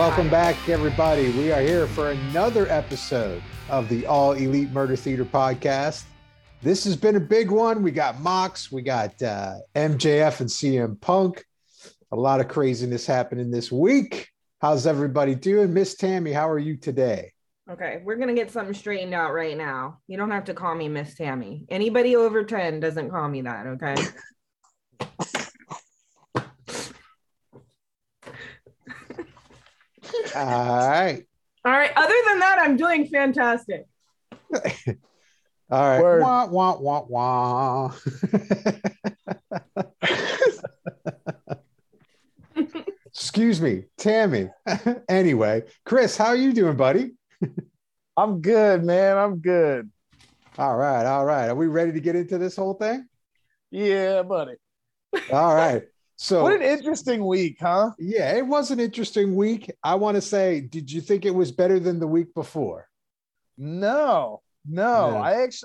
Welcome back, everybody. We are here for another episode of the All Elite Murder Theater podcast. This has been a big one. We got Mox, we got MJF and CM Punk. A lot of craziness happening this week. How's everybody doing? Miss Tammy, how are you today? Okay, we're going to get something straightened out right now. You don't have to call me Miss Tammy. Anybody over 10 doesn't call me that, okay? All right. Other than that, I'm doing fantastic. All right. Word. Wah, wah, wah, wah. Excuse me, Tammy. Anyway, Chris, how are you doing, buddy? I'm good, man. I'm good. All right. Are we ready to get into this whole thing? Yeah, buddy. All right. So what an interesting week, huh? Yeah, it was an interesting week. I want to say, did you think it was better than the week before? No. This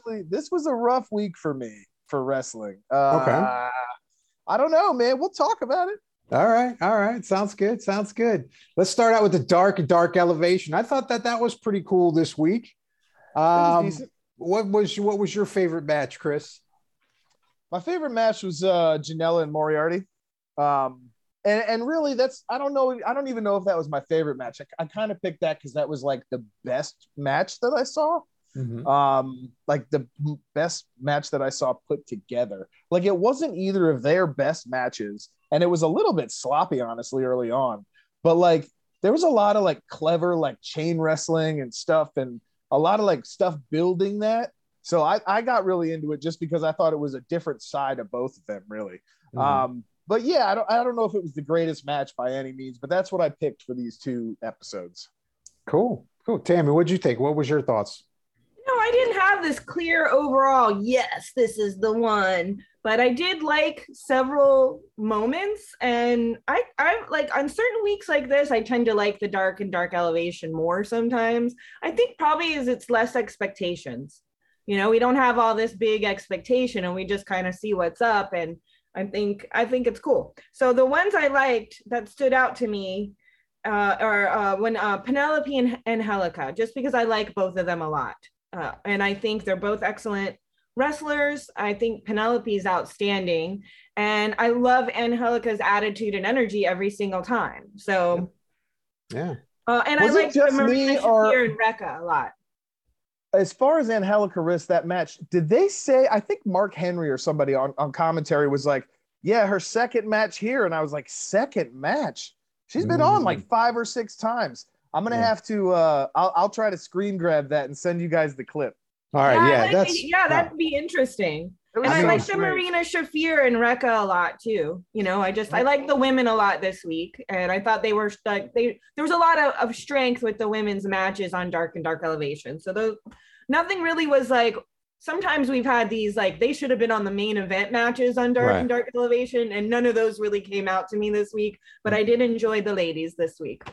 was a rough week for me for wrestling. Okay. I don't know, man. We'll talk about it. All right. Sounds good. Let's start out with the dark elevation. I thought that was pretty cool this week. What was your favorite match, Chris? My favorite match was Janela and Moriarty. And really that's, I don't know. I don't even know if that was my favorite match. I kind of picked that because that was like the best match that I saw, like the best match that I saw put together. Like it wasn't either of their best matches. And it was a little bit sloppy, honestly, early on, but like, there was a lot of like clever, like chain wrestling and stuff and a lot of like stuff building that. So I got really into it just because I thought it was a different side of both of them really. But yeah, I don't know if it was the greatest match by any means, but that's what I picked for these two episodes. Cool. Tammy, what'd you think? What was your thoughts? No, I didn't have this clear overall, yes, this is the one, but I did like several moments. And I like on certain weeks like this, I tend to like the dark and dark elevation more sometimes. I think probably is it's less expectations. You know, we don't have all this big expectation and we just kind of see what's up, and I think it's cool. So the ones I liked that stood out to me are when Penelope and Angelica, just because I like both of them a lot. And I think they're both excellent wrestlers. I think Penelope's outstanding. And I love Angelica's attitude and energy every single time. So, yeah. And was I like Mercedes and Rekha a lot. As far as Angelica Riss, that match, did they say, I think Mark Henry or somebody on commentary was like, yeah, her second match here. And I was like, second match? She's been on like 5 or 6 times. I'm going to have to, I'll try to screen grab that and send you guys the clip. All right. That'd be interesting. And I like the Marina Shafir and Rekha a lot too. You know, I like the women a lot this week. And I thought they were like, there was a lot of strength with the women's matches on Dark and Dark Elevation. So nothing really was like, sometimes we've had these, like they should have been on the main event matches on Dark and Dark Elevation. And none of those really came out to me this week, but I did enjoy the ladies this week.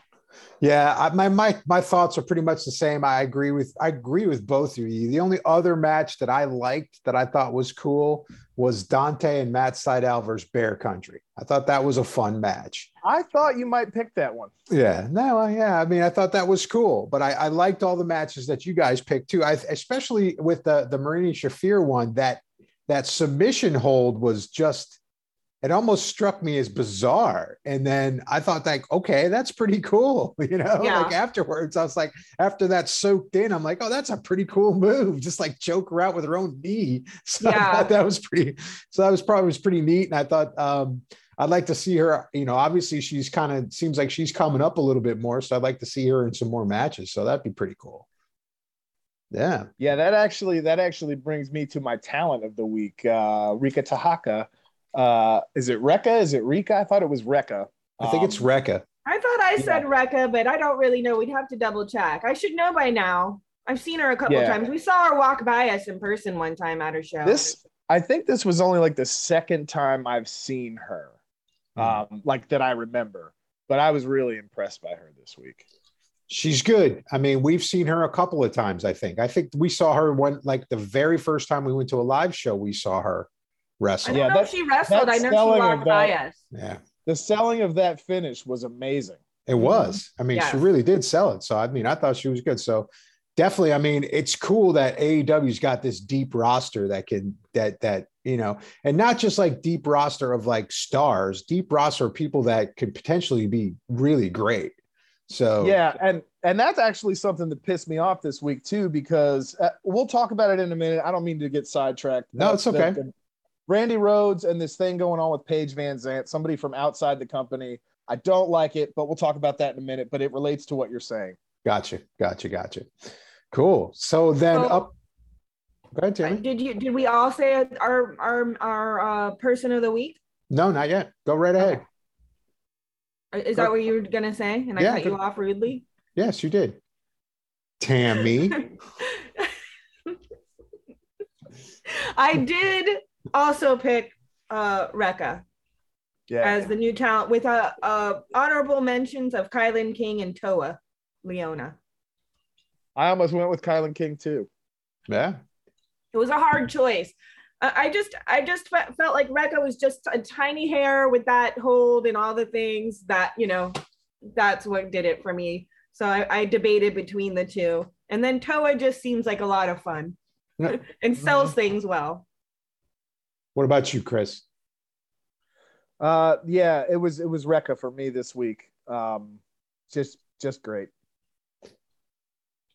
Yeah, my thoughts are pretty much the same. I agree with both of you. The only other match that I liked that I thought was cool was Dante and Matt Sydal versus Bear Country. I thought that was a fun match. I thought you might pick that one. Yeah, no, yeah. I mean, I thought that was cool, but I liked all the matches that you guys picked too. Especially with the Marina Shafir one, that submission hold was just. It almost struck me as bizarre. And then I thought like, okay, that's pretty cool. You know, like afterwards, I was like, after that soaked in, I'm like, oh, that's a pretty cool move. Just like choke her out with her own knee. So that was pretty neat. And I thought I'd like to see her, you know, obviously she's kind of seems like she's coming up a little bit more. So I'd like to see her in some more matches. So that'd be pretty cool. Yeah. Yeah. That actually brings me to my talent of the week. Reka Tehaka. Is it Rekha? Is it Reka? I thought it was Rekha. I think it's Rekha. I thought I said Rekha, but I don't really know. We'd have to double check. I should know by now. I've seen her a couple times. We saw her walk by us in person one time at her show. I think this was only like the second time I've seen her, like that I remember, but I was really impressed by her this week. She's good. I mean, we've seen her a couple of times. I think we saw her when, like the very first time we went to a live show, we saw her wrestle. I don't know if she wrestled. I know she walked by us. Yeah. The selling of that finish was amazing. It was. I mean, She really did sell it. So, I mean, I thought she was good. So definitely, I mean, it's cool that AEW's got this deep roster that can, that, you know, and not just like deep roster of like stars, deep roster of people that could potentially be really great. So, yeah. And that's actually something that pissed me off this week too, because we'll talk about it in a minute. I don't mean to get sidetracked. No, it's okay. Brandy Rhodes and this thing going on with Paige VanZant, somebody from outside the company. I don't like it, but we'll talk about that in a minute, but it relates to what you're saying. Gotcha. Cool. So then go ahead, Tammy. Did we all say our person of the week? No, not yet. Go right ahead. Okay. Is that what you were going to say? And I cut you off rudely? Yes, you did. Tammy. I did also pick Rekha as the new talent with honorable mentions of Kylan King and Toa Leona. I almost went with Kylan King too. Yeah. It was a hard choice. I just felt like Rekha was just a tiny hair with that hold and all the things that, you know, that's what did it for me. So I debated between the two. And then Toa just seems like a lot of fun and sells things well. What about you, Chris? It was Rekha for me this week. Just great.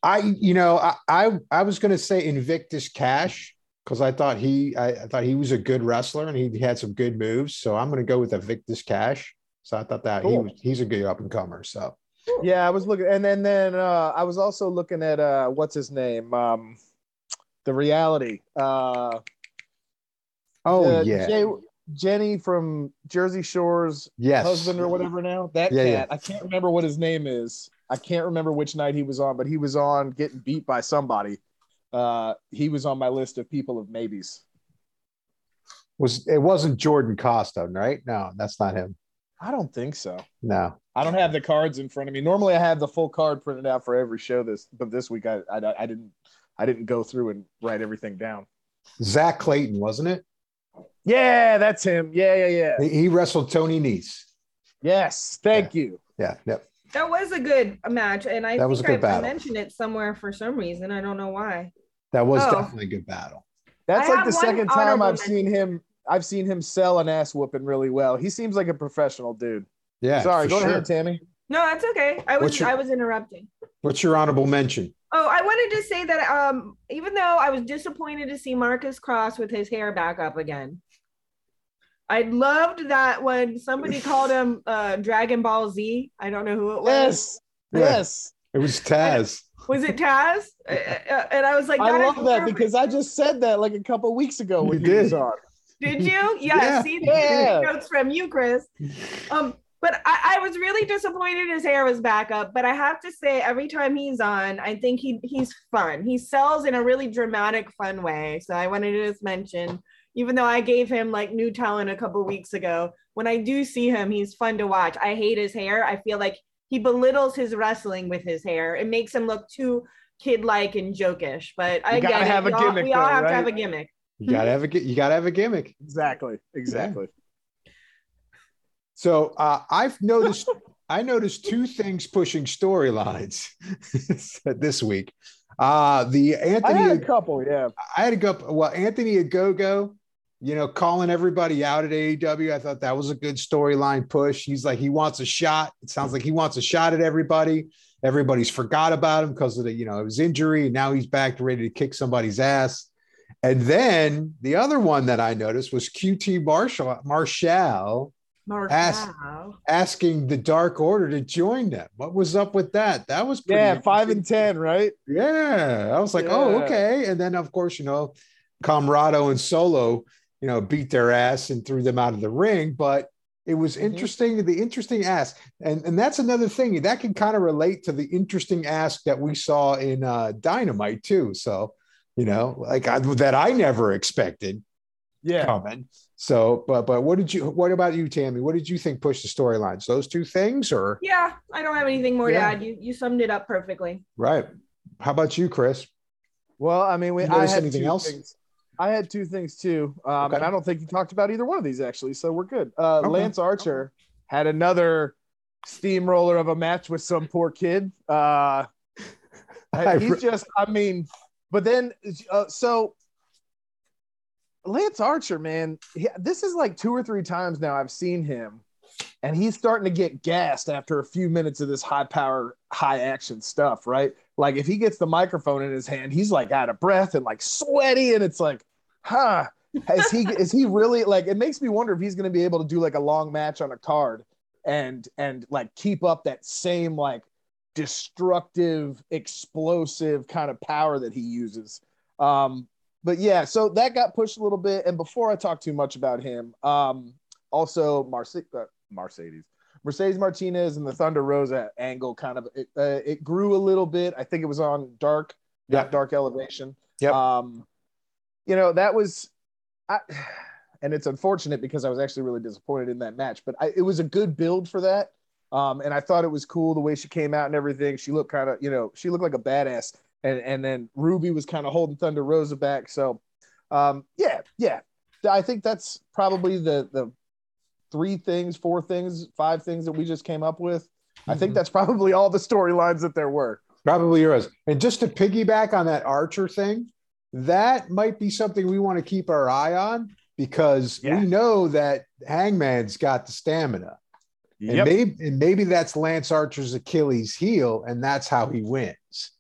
I was going to say Invictus Cash because I thought he was a good wrestler and he had some good moves. So I'm going to go with Invictus Cash. So I thought that he's a good up and comer. So yeah, I was looking, and then I was also looking at what's his name, the reality. Jenny from Jersey Shore's husband or whatever now. That cat. I can't remember what his name is. I can't remember which night he was on, but he was on getting beat by somebody. He was on my list of people of maybes. It wasn't Jordan Costa, right? No, that's not him. I don't think so. No. I don't have the cards in front of me. Normally I have the full card printed out for every show but this week I didn't go through and write everything down. Zach Clayton, wasn't it? Yeah, that's him. Yeah. He wrestled Tony Nese. Yes, thank you. Yeah, yep. That was a good match, and I think I mentioned it somewhere for some reason. I don't know why. That was definitely a good battle. That's like the second time I've seen him sell an ass whooping really well. He seems like a professional dude. Yeah. Sorry, go ahead, Tammy. No, that's okay. I was interrupting. What's your honorable mention? Oh, I wanted to say that even though I was disappointed to see Marcus Cross with his hair back up again, I loved that when somebody called him Dragon Ball Z. I don't know who it was. Yes. It was Taz. Was it Taz? And I was like, I love that because I just said that like a couple weeks ago when you was on. Did you? Yeah. See the notes from you, Chris. But I was really disappointed his hair was back up. But I have to say, every time he's on, I think he's fun. He sells in a really dramatic, fun way. So I wanted to just mention, even though I gave him like new talent a couple weeks ago, when I do see him, he's fun to watch. I hate his hair. I feel like he belittles his wrestling with his hair. It makes him look too kid-like and jokish. But I gotta have a gimmick. We all have to have a gimmick. You gotta have a gimmick. Exactly. Yeah. So I noticed two things pushing storylines this week. Anthony Ogogo, you know, calling everybody out at AEW. I thought that was a good storyline push. He's like, he wants a shot. It sounds like he wants a shot at everybody. Everybody's forgot about him because of the, you know, his injury. And now he's back ready to kick somebody's ass. And then the other one that I noticed was QT Marshall. Asking the Dark Order to join them. What was up with that? That was pretty 5 and 10, right? Yeah, I was like, oh, okay. And then of course, you know, Camarado and Solo, you know, beat their ass and threw them out of the ring. But it was interesting. The interesting ass, and that's another thing that can kind of relate to the interesting ass that we saw in Dynamite too. So, you know, like that I never expected. Yeah. Coming. So, but what about you, Tammy? What did you think pushed the storylines? Those two things, or? Yeah, I don't have anything more to add. You summed it up perfectly. Right. How about you, Chris? Well, I mean, I had two things too, and I don't think you talked about either one of these actually. So we're good. Lance Archer had another steamroller of a match with some poor kid. He's just, I mean, but then, so Lance Archer, man, this is like 2 or 3 times now I've seen him, and he's starting to get gassed after a few minutes of this high power, high action stuff, right? Like if he gets the microphone in his hand, he's like out of breath and like sweaty, and it's like, huh, is he really, like, it makes me wonder if he's going to be able to do like a long match on a card and like keep up that same like destructive, explosive kind of power that he uses. But yeah, so that got pushed a little bit. And before I talk too much about him, also Mercedes Martinez and the Thunder Rosa angle kind of, it grew a little bit. I think it was on Dark, Dark Elevation. Yep. You know, that was, and it's unfortunate because I was actually really disappointed in that match, but it was a good build for that. And I thought it was cool the way she came out and everything. She looked kind of, you know, she looked like a badass. And then Ruby was kind of holding Thunder Rosa back. So, yeah. I think that's probably the 5 things that we just came up with. Mm-hmm. I think that's probably all the storylines that there were. Probably yours. And just to piggyback on that Archer thing, that might be something we want to keep our eye on because we know that Hangman's got the stamina. Yep. And maybe that's Lance Archer's Achilles heel, and that's how he wins.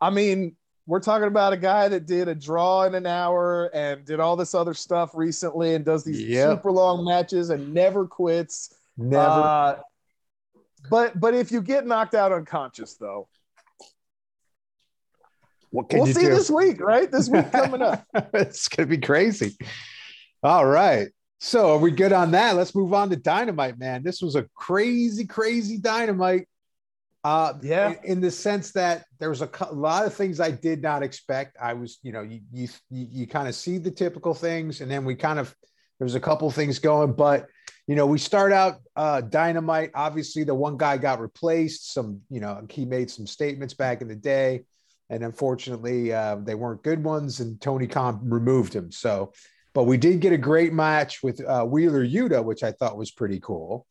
I mean, we're talking about a guy that did a draw in an hour and did all this other stuff recently and does these super long matches and never quits. Never. But if you get knocked out unconscious, though, we'll see this week, right? This week coming up. It's going to be crazy. All right. So are we good on that? Let's move on to Dynamite, man. This was a crazy, crazy Dynamite. In the sense that there was a lot of things I did not expect. I was, you know, you kind of see the typical things, and then there's a couple things going, but you know, we start out Dynamite. Obviously, the one guy got replaced. Some, you know, he made some statements back in the day, and unfortunately, they weren't good ones, and Tony Khan removed him. So, but we did get a great match with Wheeler Yuta, which I thought was pretty cool.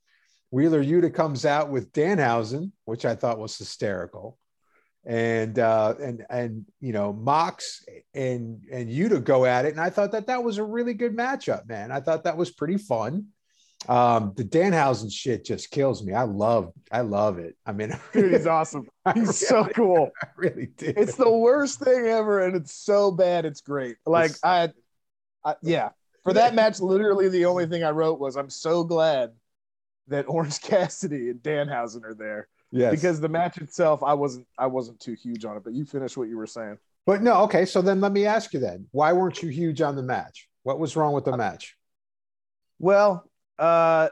Wheeler Yuta comes out with Danhausen, which I thought was hysterical, and you know, Mox and Yuta go at it, and I thought that was a really good matchup, man. I thought that was pretty fun. The Danhausen shit just kills me. I love it. I mean, dude, he's awesome. He's so cool. I really do. It's the worst thing ever, and it's so bad. It's great. Like for that match, literally the only thing I wrote was, I'm so glad that Orange Cassidy and Danhausen are there. Yes. Because the match itself, I wasn't too huge on it, but you finished what you were saying. But no, okay. So then let me ask you then, why weren't you huge on the match? What was wrong with the match? Well, there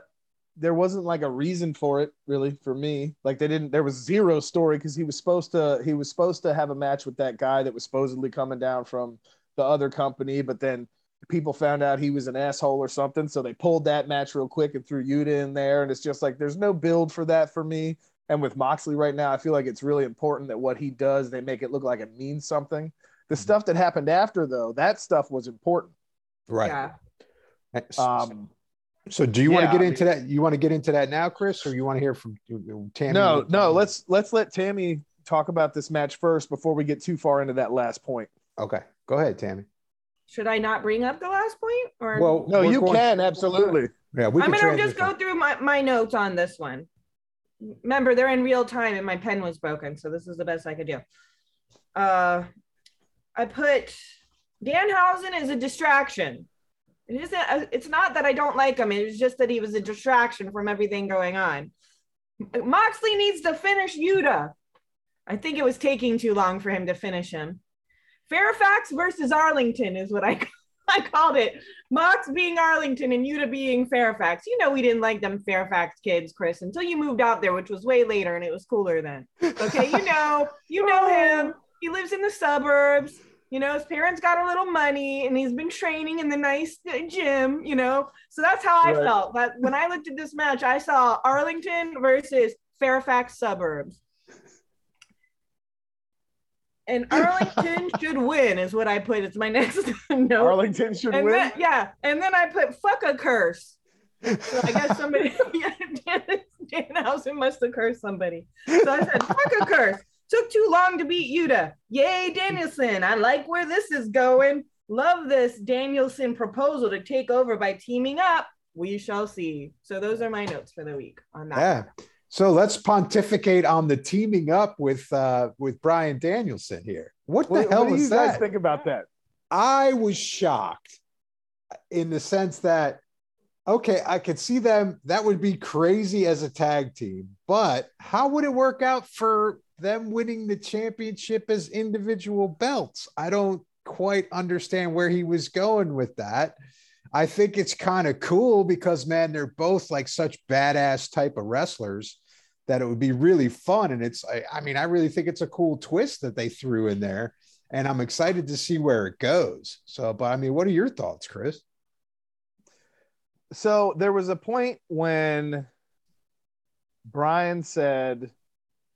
wasn't like a reason for it really for me. Like there was zero story, because he was supposed to have a match with that guy that was supposedly coming down from the other company, but then people found out he was an asshole or something, so they pulled that match real quick and threw Yuta in there, and it's just like there's no build for that for me. And with Moxley right now, I feel like it's really important that what he does, they make it look like it means something. The stuff that happened after, though, that stuff was important, right? Yeah. So do you want to get into that? You want to get into that now, Chris, or you want to hear from Tammy? No. Let's let Tammy talk about this match first before we get too far into that last point. Okay, go ahead, Tammy. Should I not bring up the last point? Or well, no, you can absolutely. Yeah, I'm going to just go through my notes on this one. Remember, they're in real time, and my pen was broken, so this is the best I could do. I put Danhausen is a distraction. It isn't. It's not that I don't like him. It was just that he was a distraction from everything going on. Moxley needs to finish Yuta. I think it was taking too long for him to finish him. Fairfax versus Arlington is what I called it. Mox being Arlington and Yuta being Fairfax. You know, we didn't like them Fairfax kids, Chris, until you moved out there, which was way later, and it was cooler then. Okay, you know him. He lives in the suburbs. You know, his parents got a little money, and he's been training in the nice gym, you know. So that's how I felt. But when I looked at this match, I saw Arlington versus Fairfax suburbs. And Arlington should win is what I put. It's my next note. Arlington should win? And then I put, fuck a curse. So I guess somebody Danhausen must have cursed somebody. So I said, fuck a curse. Took too long to beat Yuta. Yay, Danielson. I like where this is going. Love this Danielson proposal to take over by teaming up. We shall see. So those are my notes for the week on that. Yeah. So let's pontificate on the teaming up with Brian Danielson here. What the hell is that? What do you guys think about that? I was shocked in the sense that, okay, I could see them. That would be crazy as a tag team, but how would it work out for them winning the championship as individual belts? I don't quite understand where he was going with that. I think it's kind of cool because, man, they're both like such badass type of wrestlers that it would be really fun. And it's, I mean, I really think it's a cool twist that they threw in there, and I'm excited to see where it goes. So, but I mean, what are your thoughts, Chris? So there was a point when Brian said,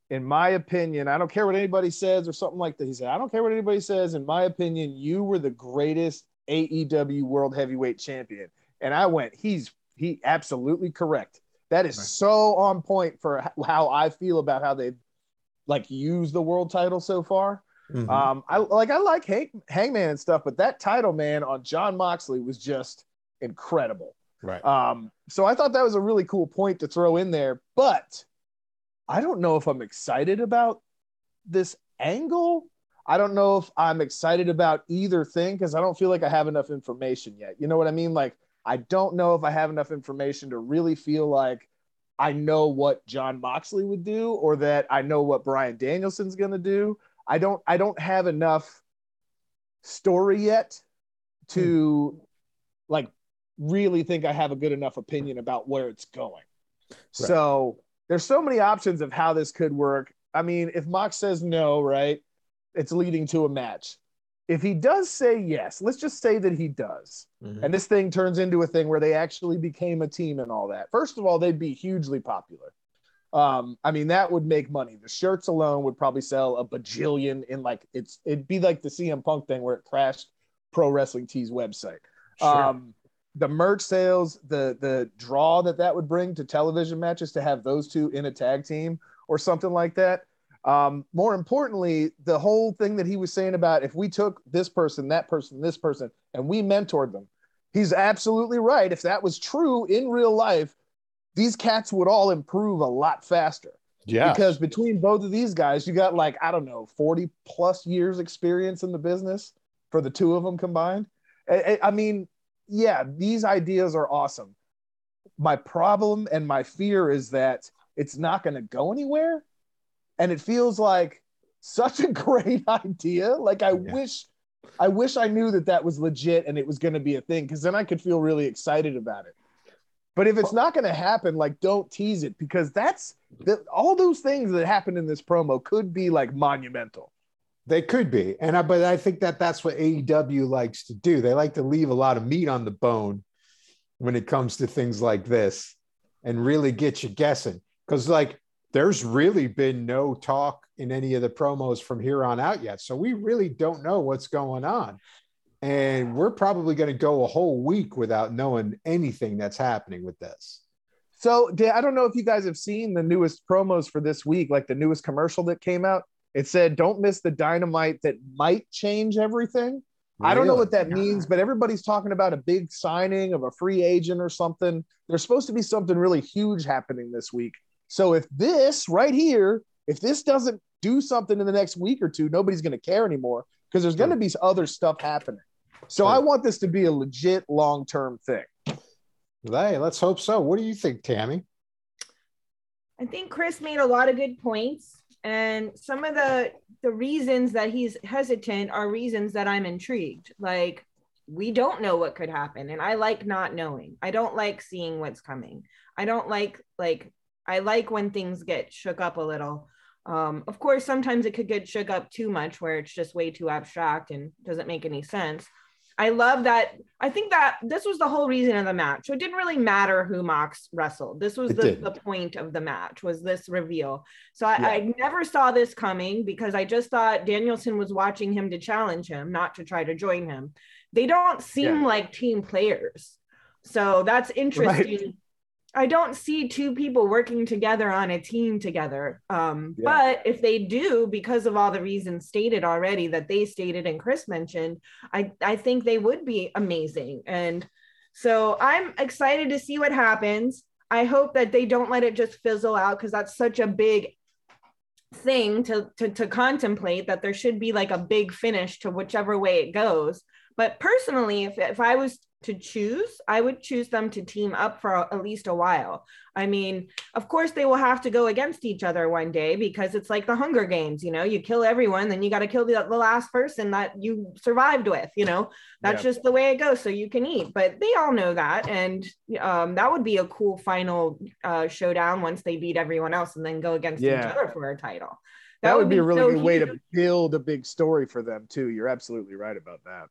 in my opinion, I don't care what anybody says, or something like that. He said, I don't care what anybody says. In my opinion, you were the greatest AEW World Heavyweight Champion. And I went, he absolutely correct. That is so on point for how I feel about how they've like used the world title so far. Mm-hmm. I like Hangman and stuff, but that title, man, on John Moxley was just incredible. Right. So I thought that was a really cool point to throw in there, but I don't know if I'm excited about this angle. I don't know if I'm excited about either thing because I don't feel like I have enough information yet. You know what I mean? Like, I don't know if I have enough information to really feel like I know what John Moxley would do or that I know what Brian Danielson's going to do. I don't have enough story yet to like really think I have a good enough opinion about where it's going. Right. So there's so many options of how this could work. I mean, if Mox says no, right, it's leading to a match. If he does say yes, let's just say that he does. Mm-hmm. And this thing turns into a thing where they actually became a team and all that. First of all, they'd be hugely popular. I mean, that would make money. The shirts alone would probably sell a bajillion in like, it'd be like the CM Punk thing where it crashed Pro Wrestling Tees website. Sure. The merch sales, the draw that would bring to television matches to have those two in a tag team or something like that. More importantly, the whole thing that he was saying about if we took this person, that person, this person, and we mentored them, he's absolutely right. If that was true in real life, these cats would all improve a lot faster. Yeah. Because between both of these guys, you got like, I don't know, 40 plus years experience in the business for the two of them combined. I mean, yeah, these ideas are awesome. My problem and my fear is that it's not going to go anywhere. And it feels like such a great idea. Like I wish I knew that was legit and it was going to be a thing, because then I could feel really excited about it. But if it's not going to happen, like, don't tease it, because all those things that happened in this promo could be like monumental. They could be. But I think that's what AEW likes to do. They like to leave a lot of meat on the bone when it comes to things like this and really get you guessing. Because, like, there's really been no talk in any of the promos from here on out yet. So we really don't know what's going on. And we're probably going to go a whole week without knowing anything that's happening with this. So I don't know if you guys have seen the newest promos for this week, like the newest commercial that came out. It said, don't miss the dynamite that might change everything. Really? I don't know what that means, but everybody's talking about a big signing of a free agent or something. There's supposed to be something really huge happening this week. So if this right here, if this doesn't do something in the next week or two, nobody's going to care anymore because there's going to be other stuff happening. So I want this to be a legit long-term thing. Hey, let's hope so. What do you think, Tammy? I think Chris made a lot of good points. And some of the reasons that he's hesitant are reasons that I'm intrigued. Like, we don't know what could happen. And I like not knowing. I don't like seeing what's coming. I don't like, I like when things get shook up a little. Of course, sometimes it could get shook up too much where it's just way too abstract and doesn't make any sense. I love that. I think that this was the whole reason of the match. So it didn't really matter who Mox wrestled. This was the point of the match, was this reveal. So I never saw this coming because I just thought Danielson was watching him to challenge him, not to try to join him. They don't seem like team players. So that's interesting. Right. I don't see two people working together on a team together. But if they do, because of all the reasons stated already that they stated and Chris mentioned, I think they would be amazing. And so I'm excited to see what happens. I hope that they don't let it just fizzle out, because that's such a big thing to contemplate, that there should be like a big finish to whichever way it goes. But personally, if I was to choose, I would choose them to team up for at least a while. I mean, of course, they will have to go against each other one day, because it's like the Hunger Games, you know, you kill everyone, then you got to kill the last person that you survived with, you know, that's just the way it goes, so you can eat. But they all know that. And that would be a cool final showdown once they beat everyone else and then go against each other for a title. That would be a really good way to build a big story for them too. You're absolutely right about that.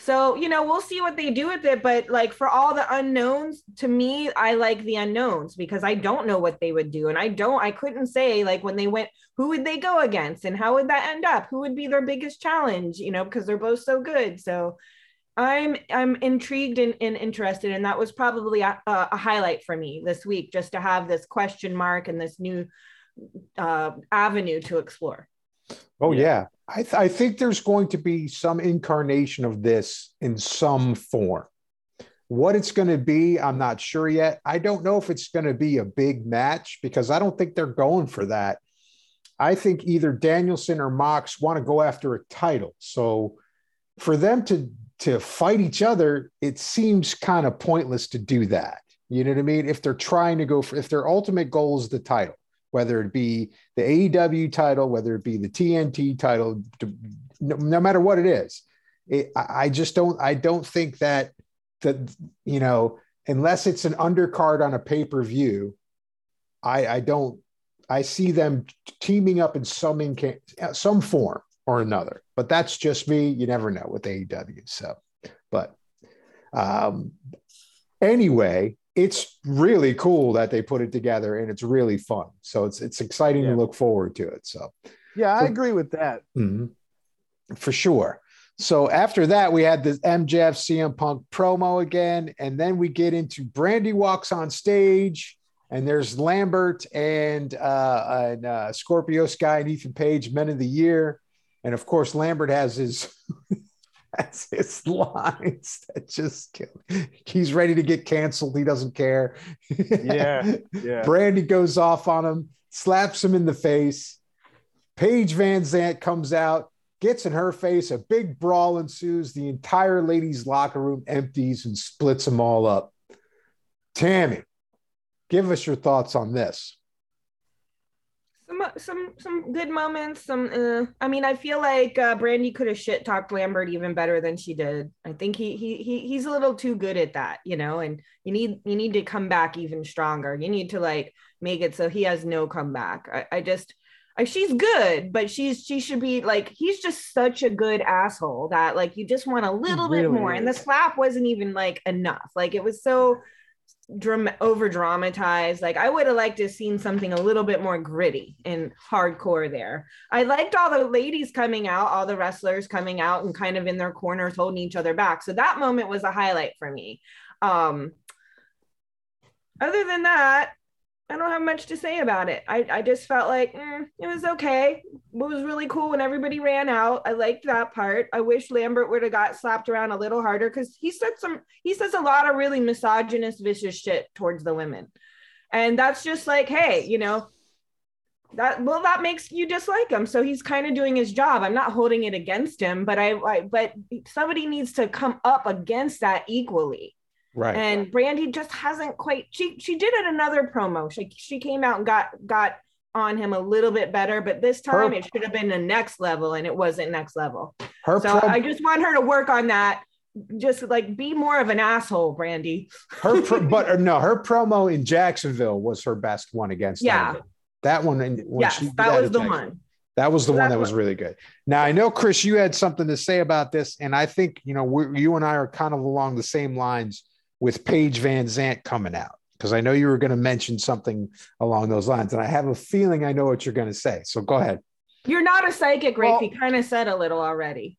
So, you know, we'll see what they do with it, but like for all the unknowns, to me, I like the unknowns, because I don't know what they would do. And I couldn't say, like, when they went, who would they go against and how would that end up? Who would be their biggest challenge, you know, because they're both so good. So I'm intrigued and interested. And that was probably a highlight for me this week, just to have this question mark and this new avenue to explore. Oh, yeah. I think there's going to be some incarnation of this in some form. What it's going to be, I'm not sure yet. I don't know if it's going to be a big match, because I don't think they're going for that. I think either Danielson or Mox want to go after a title. So for them to fight each other, it seems kind of pointless to do that. You know what I mean? If they're trying to go for, if their ultimate goal is the title, whether it be the AEW title, whether it be the TNT title, no matter what it is, I don't think that, you know, unless it's an undercard on a pay-per-view, I see them teaming up in some form or another, but that's just me. You never know with AEW. So, but anyway, it's really cool that they put it together, and it's really fun. So it's exciting to look forward to it. So, yeah, I agree with that. Mm-hmm, for sure. So after that, we had this MJF CM Punk promo again, and then we get into Brandy walks on stage, and there's Lambert and Scorpio Sky and Ethan Page, Men of the Year. And of course, Lambert has his... That's his lines that just kill me. He's ready to get canceled. He doesn't care. Yeah. Brandy goes off on him, slaps him in the face. Paige VanZant comes out, gets in her face. A big brawl ensues. The entire ladies' locker room empties and splits them all up. Tammy, give us your thoughts on this. Some good moments. I feel like Brandy could have shit talked Lambert even better than she did. I think he's a little too good at that, you know. And you need to come back even stronger. You need to like make it so he has no comeback. She's good, but she should be like, he's just such a good asshole that like you just want a little bit more. And the slap wasn't even like enough. Like it was so over dramatized. Like I would have liked to have seen something a little bit more gritty and hardcore there. I liked all the ladies coming out, all the wrestlers coming out and kind of in their corners holding each other back. So that moment was a highlight for me. Other than that, I don't have much to say about it. I just felt like it was okay. It was really cool when everybody ran out. I liked that part. I wish Lambert would have got slapped around a little harder, because he says a lot of really misogynist, vicious shit towards the women. And that's just like, hey, you know, that makes you dislike him. So he's kind of doing his job. I'm not holding it against him, but but somebody needs to come up against that equally. Right. And Brandy just hasn't quite, she did it another promo. She came out and got on him a little bit better, but this time it should have been the next level, and it wasn't next level. I just want her to work on that. Just like be more of an asshole, Brandy. Her promo in Jacksonville was her best one against Lambert. That one. That was the one that was really good. Now, I know, Chris, you had something to say about this, and I think, you know, you and I are kind of along the same lines with Paige VanZant coming out, because I know you were going to mention something along those lines, and I have a feeling I know what you're going to say. So go ahead. You're not a psychic, Rafe. You kind of said a little already.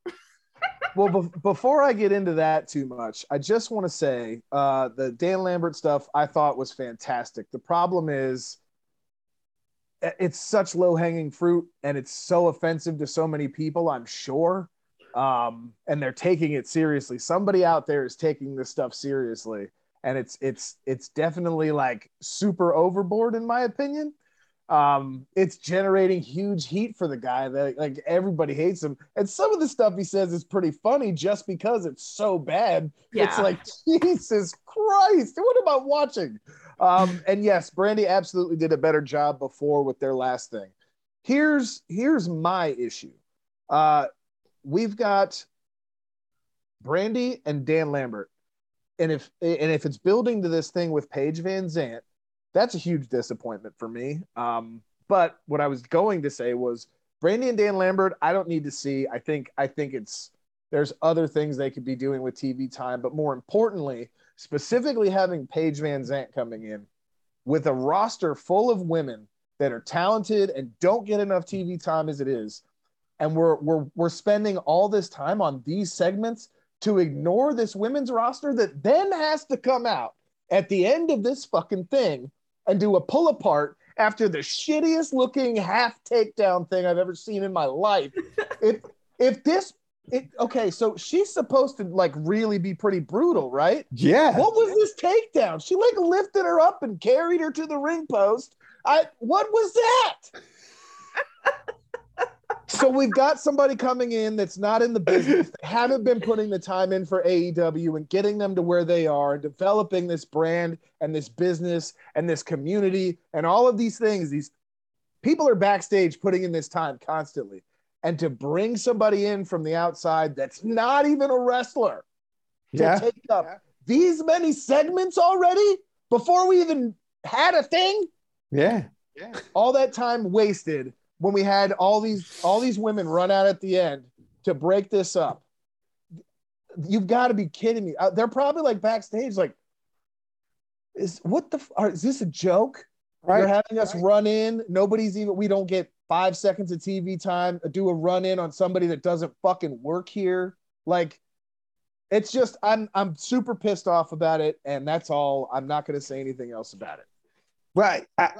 Well, before I get into that too much, I just want to say the Dan Lambert stuff I thought was fantastic. The problem is it's such low-hanging fruit, and it's so offensive to so many people, I'm sure. And they're taking it seriously. Somebody out there is taking this stuff seriously, and it's definitely like super overboard, in my opinion. It's generating huge heat for the guy that like everybody hates him. And some of the stuff he says is pretty funny just because it's so bad. Yeah. It's like, Jesus Christ, what am I watching? And yes, Brandy absolutely did a better job before with their last thing. Here's my issue. We've got Brandy and Dan Lambert. And if it's building to this thing with Paige VanZant, that's a huge disappointment for me. But what I was going to say was Brandy and Dan Lambert, I don't need to see. I think it's there's other things they could be doing with TV time. But more importantly, specifically having Paige VanZant coming in with a roster full of women that are talented and don't get enough TV time as it is. And we're spending all this time on these segments to ignore this women's roster that then has to come out at the end of this fucking thing and do a pull apart after the shittiest looking half takedown thing I've ever seen in my life. Okay, so she's supposed to like really be pretty brutal, right? Yeah. What was this takedown? She like lifted her up and carried her to the ring post. What was that? So we've got somebody coming in that's not in the business, that haven't been putting the time in for AEW and getting them to where they are and developing this brand and this business and this community and all of these things. These people are backstage putting in this time constantly. And to bring somebody in from the outside that's not even a wrestler to take up these many segments already before we even had a thing? Yeah. All that time wasted. When we had all these women run out at the end to break this up. You've got to be kidding me. They're probably like backstage, like, is this a joke? Right. You're having us run in. We don't get 5 seconds of TV time, do a run in on somebody that doesn't fucking work here. Like, it's just, I'm super pissed off about it. And that's all. I'm not going to say anything else about it. Right. I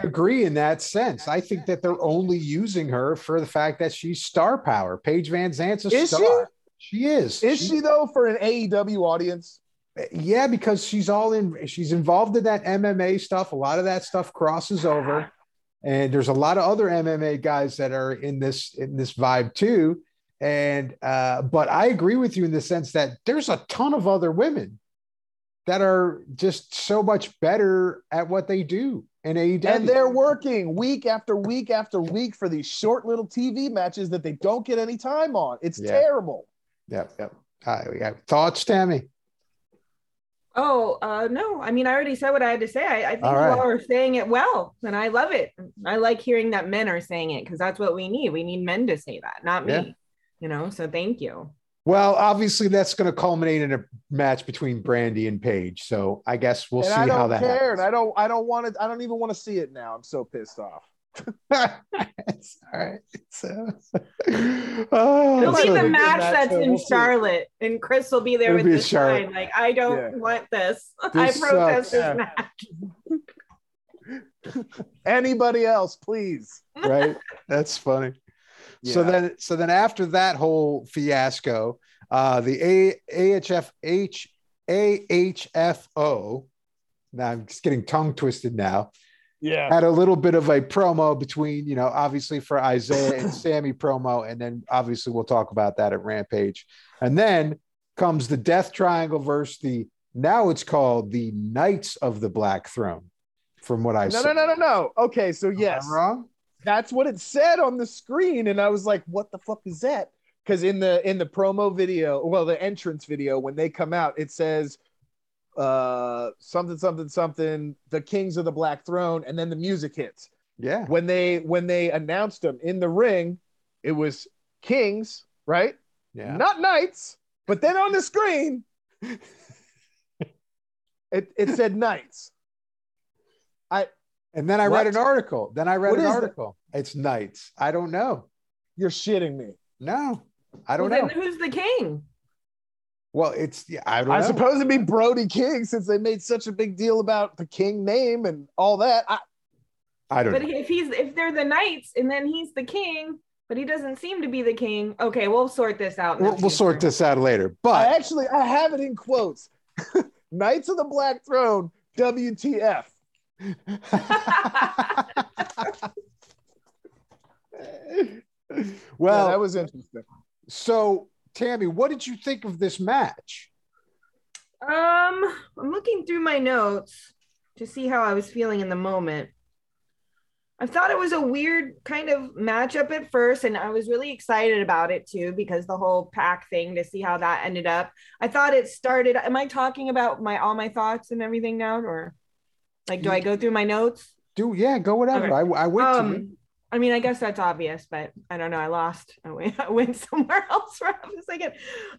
agree in that sense. I think that they're only using her for the fact that she's star power. Paige VanZant's a star. She is. Is she though for an AEW audience? Yeah, because she's involved in that MMA stuff. A lot of that stuff crosses over. And there's a lot of other MMA guys that are in this vibe too. And but I agree with you in the sense that there's a ton of other women that are just so much better at what they do in AEW. And they're working week after week after week for these short little TV matches that they don't get any time on. It's terrible. Yep. We got thoughts, Tammy? Oh, no. I mean, I already said what I had to say. I think you all are saying it well, and I love it. I like hearing that men are saying it because that's what we need. We need men to say that, not me. Yeah. You know, so thank you. Well, obviously, that's going to culminate in a match between Brandy and Paige. So I guess we'll see how that happens. I don't want it. I don't even want to see it now. I'm so pissed off. It's all right. It'll be the match that's in Charlotte, and Chris will be there with this sign. Like, I don't want this. I protest this match. Anybody else, please. Right. That's funny. Yeah. So then after that whole fiasco, the AHFO, now I'm just getting tongue twisted now. Yeah. Had a little bit of a promo between, you know, obviously for Isaiah and Sammy promo. And then obviously we'll talk about that at Rampage. And then comes the Death Triangle versus now it's called the Knights of the Black Throne from what I saw. No. Okay. So yes. Am I wrong? That's what it said on the screen. And I was like, what the fuck is that? Because in the promo video, well, the entrance video, when they come out, it says something, the Kings of the Black Throne. And then the music hits. Yeah. When they announced them in the ring, it was Kings, right? Yeah. Not Knights. But then on the screen, it said Knights. And then I read an article. It's Knights. I don't know. You're shitting me. No. I don't know. Then who's the king? Well, it's I don't know. I suppose it'd be Brody King, since they made such a big deal about the king name and all that. I don't know. But if they're the knights and then he's the king, but he doesn't seem to be the king. Okay, we'll sort this out. We'll sort this out later. But I have it in quotes. Knights of the Black Throne, WTF. Well, yeah, that was interesting. So, Tammy, what did you think of this match? I'm looking through my notes to see how I was feeling in the moment. I thought it was a weird kind of matchup at first, and I was really excited about it too, because the whole Pac thing, to see how that ended up. I thought it started. Am I talking about all my thoughts and everything now, or like, do I go through my notes? Yeah, go whatever. Okay. I went to you. I mean, I guess that's obvious, but I don't know. I lost. I went somewhere else for half a second.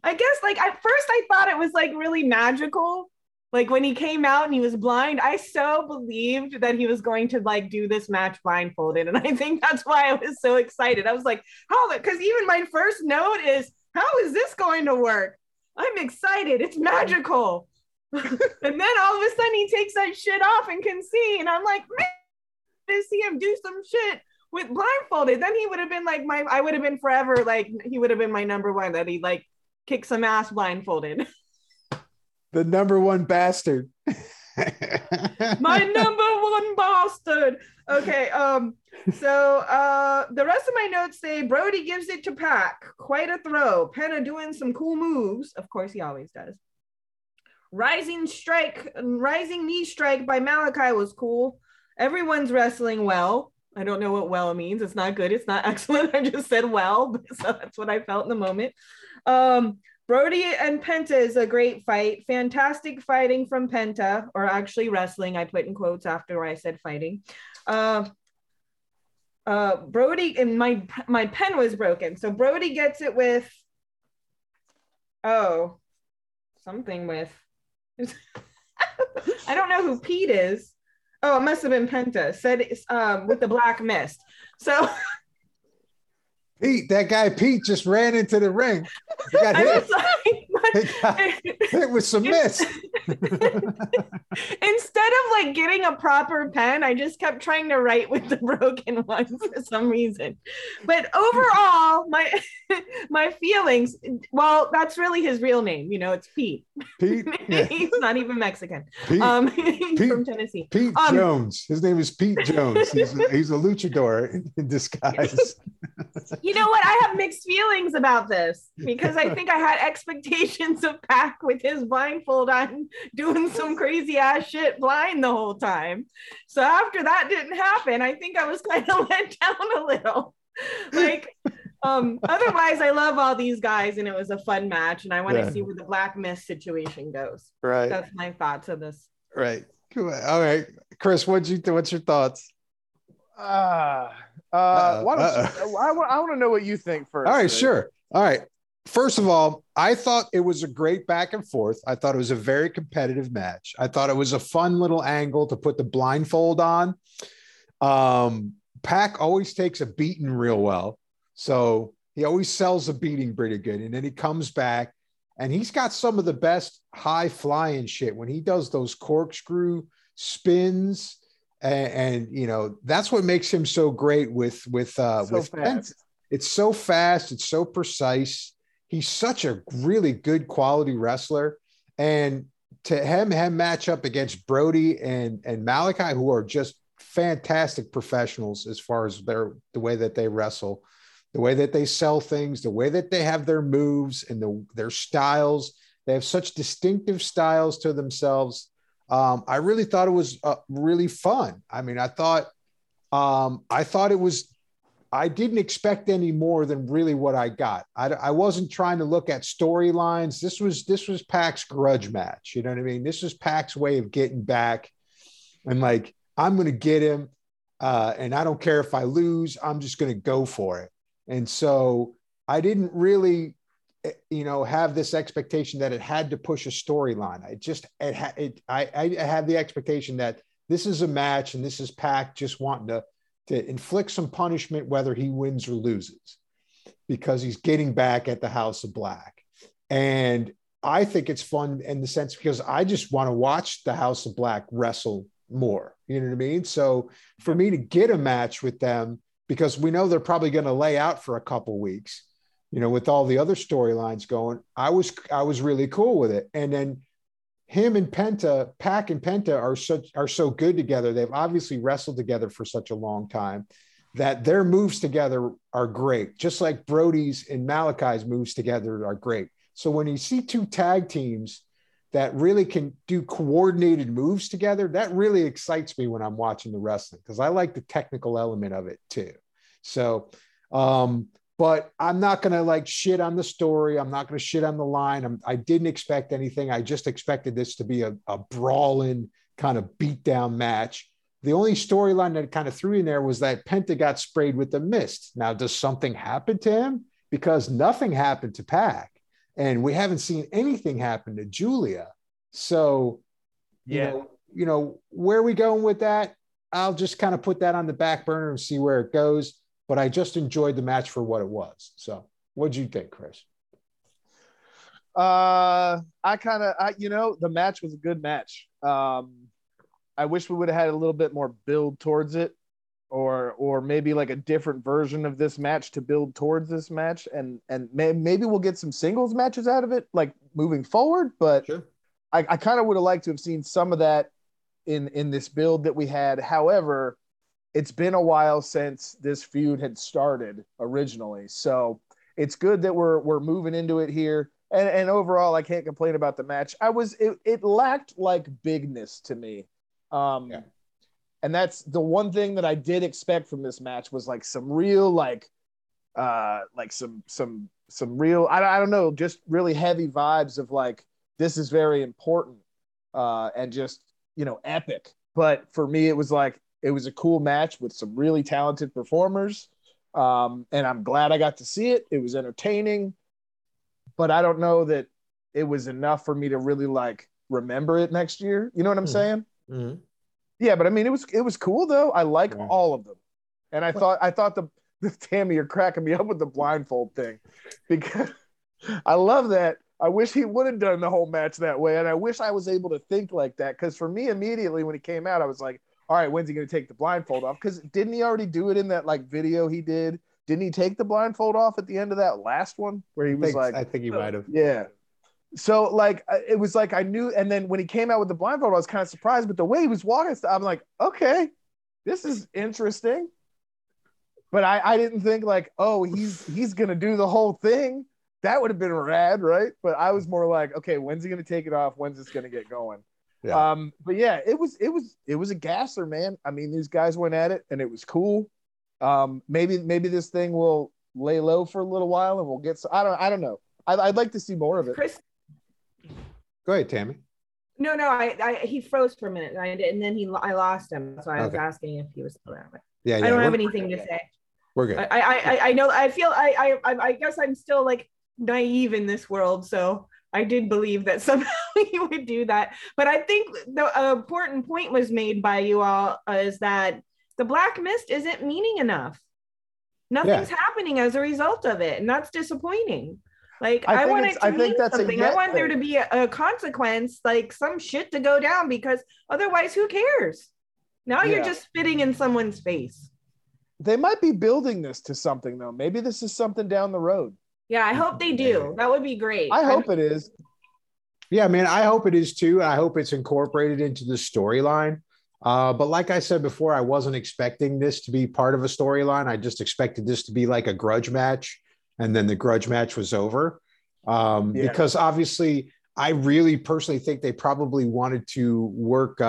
I guess, like, at first I thought it was, like, really magical. Like, when he came out and he was blind, I so believed that he was going to, like, do this match blindfolded. And I think that's why I was so excited. I was like, because even my first note is, how is this going to work? I'm excited. It's magical. And then all of a sudden he takes that shit off and can see. And I'm like, man, to see him do some shit with blindfolded, then he would have been like I would have been forever, like, he would have been my number one, that he, like, kicks some ass blindfolded. The number one bastard. My number one bastard. Okay. So the rest of my notes say Brody gives it to Pac. Quite a throw. Penta doing some cool moves. Of course he always does. Rising knee strike by Malachi was cool. Everyone's wrestling well. I don't know what well means. It's not good. It's not excellent. I just said well. So that's what I felt in the moment. Brody and Penta is a great fight. Fantastic fighting from Penta, or actually wrestling. I put in quotes after I said fighting. Brody, and my pen was broken. So Brody gets it with, something with. I don't know who Pete is. Oh, it must have been Penta. Said with the black mist. So Pete, that guy Pete just ran into the ring. He got hit. It was some mist. Instead of, like, getting a proper pen, I just kept trying to write with the broken one for some reason. But overall, my feelings, well, that's really his real name, you know, it's Pete. Pete. Yeah. He's not even Mexican. Pete, Pete, from Tennessee. Pete Jones. His name is Pete Jones. He's a luchador in disguise. You know what? I have mixed feelings about this, because I think I had expectations of Pac with his blindfold on doing some crazy ass shit blind the whole time. So after that didn't happen, I think I was kind of let down a little. Like, otherwise I love all these guys and it was a fun match, and I want to see where the black mist situation goes. Right. That's my thoughts of this. Right. Cool. All right. Chris, what's your thoughts? I want to know what you think first. All right, Chris. Sure. All right. First of all, I thought it was a great back and forth. I thought it was a very competitive match. I thought it was a fun little angle to put the blindfold on. Pac always takes a beating real well. So he always sells a beating pretty good. And then he comes back, and he's got some of the best high flying shit when he does those corkscrew spins. And you know, that's what makes him so great with Penta. It's so fast. It's so precise. He's such a really good quality wrestler. And to him match up against Brody and Malachi, who are just fantastic professionals as far as the way that they wrestle, the way that they sell things, the way that they have their moves and their styles. They have such distinctive styles to themselves. I really thought it was really fun. I mean, I didn't expect any more than really what I got. I wasn't trying to look at storylines. This was Pac's grudge match. You know what I mean? This was Pac's way of getting back, and, like, I'm going to get him. And I don't care if I lose, I'm just going to go for it. And so I didn't really, you know, have this expectation that it had to push a storyline. I had the expectation that this is a match and this is Pac just wanting to inflict some punishment, whether he wins or loses. because he's getting back at the House of Black. And I think it's fun in the sense because I just want to watch the House of Black wrestle more. You know what I mean? So for me to get a match with them, because we know they're probably going to lay out for a couple weeks, you know, with all the other storylines going, I was really cool with it. And then him and Penta, Pac and Penta are so good together. They've obviously wrestled together for such a long time that their moves together are great. Just like Brody's and Malachi's moves together are great. So when you see two tag teams that really can do coordinated moves together, that really excites me when I'm watching the wrestling, because I like the technical element of it too. So, but I'm not going to like shit on the story. I'm not going to shit on the line. I didn't expect anything. I just expected this to be a brawling kind of beatdown match. The only storyline that kind of threw in there was that Penta got sprayed with the mist. Now, does something happen to him? Because nothing happened to Pac. And we haven't seen anything happen to Julia. So, yeah, you know, where are we going with that? I'll just kind of put that on the back burner and see where it goes. But I just enjoyed the match for what it was. So what'd you think, Chris? The match was a good match. I wish we would have had a little bit more build towards it, or maybe like a different version of this match to build towards this match. And maybe we'll get some singles matches out of it, like moving forward. But sure. I kind of would have liked to have seen some of that in this build that we had. However, it's been a while since this feud had started originally. So it's good that we're moving into it here. And overall, I can't complain about the match. It lacked like bigness to me. Yeah. And that's the one thing that I did expect from this match was like some real, some real, I don't know, just really heavy vibes of like, this is very important and just, you know, epic. But for me, it was like, it was a cool match with some really talented performers. And I'm glad I got to see it. It was entertaining, but I don't know that it was enough for me to really like remember it next year. You know what I'm saying? Mm-hmm. Yeah, but I mean, it was cool though. I like all of them, and I thought the Tammy, you're cracking me up with the blindfold thing, because I love that. I wish he would have done the whole match that way, and I wish I was able to think like that. Because for me, immediately when it came out, I was like, all right, when's he going to take the blindfold off? Because didn't he already do it in that like video he did? Didn't he take the blindfold off at the end of that last one where he was like? I think he might have. Yeah. So, like, it was like I knew, and then when he came out with the blindfold, I was kind of surprised, but the way he was walking, I'm like, okay, this is interesting. But I didn't think, like, oh, he's going to do the whole thing. That would have been rad, right? But I was more like, okay, when's he going to take it off? When's this going to get going? Yeah. But, yeah, it was a gasser, man. I mean, these guys went at it, and it was cool. Maybe this thing will lay low for a little while, and we'll get – I don't know. I'd like to see more of it. Chris, go ahead, Tammy. No, I he froze for a minute, and then I lost him, so I was asking if he was still there. Yeah, I don't have anything to say. We're good. I know. I feel. I guess I'm still like naive in this world, so I did believe that somehow he would do that. But I think the important point was made by you all is that the black mist isn't meaning enough. Nothing's happening as a result of it, and that's disappointing. Like I want it to mean something. I want there to be a consequence, like some shit to go down, because otherwise who cares? Now you're just spitting in someone's face. They might be building this to something though. Maybe this is something down the road. Yeah, I hope they do. That would be great. I hope it is. Yeah, man, I hope it is too. I hope it's incorporated into the storyline. But like I said before, I wasn't expecting this to be part of a storyline. I just expected this to be like a grudge match. And then the grudge match was over because obviously I really personally think they probably wanted to work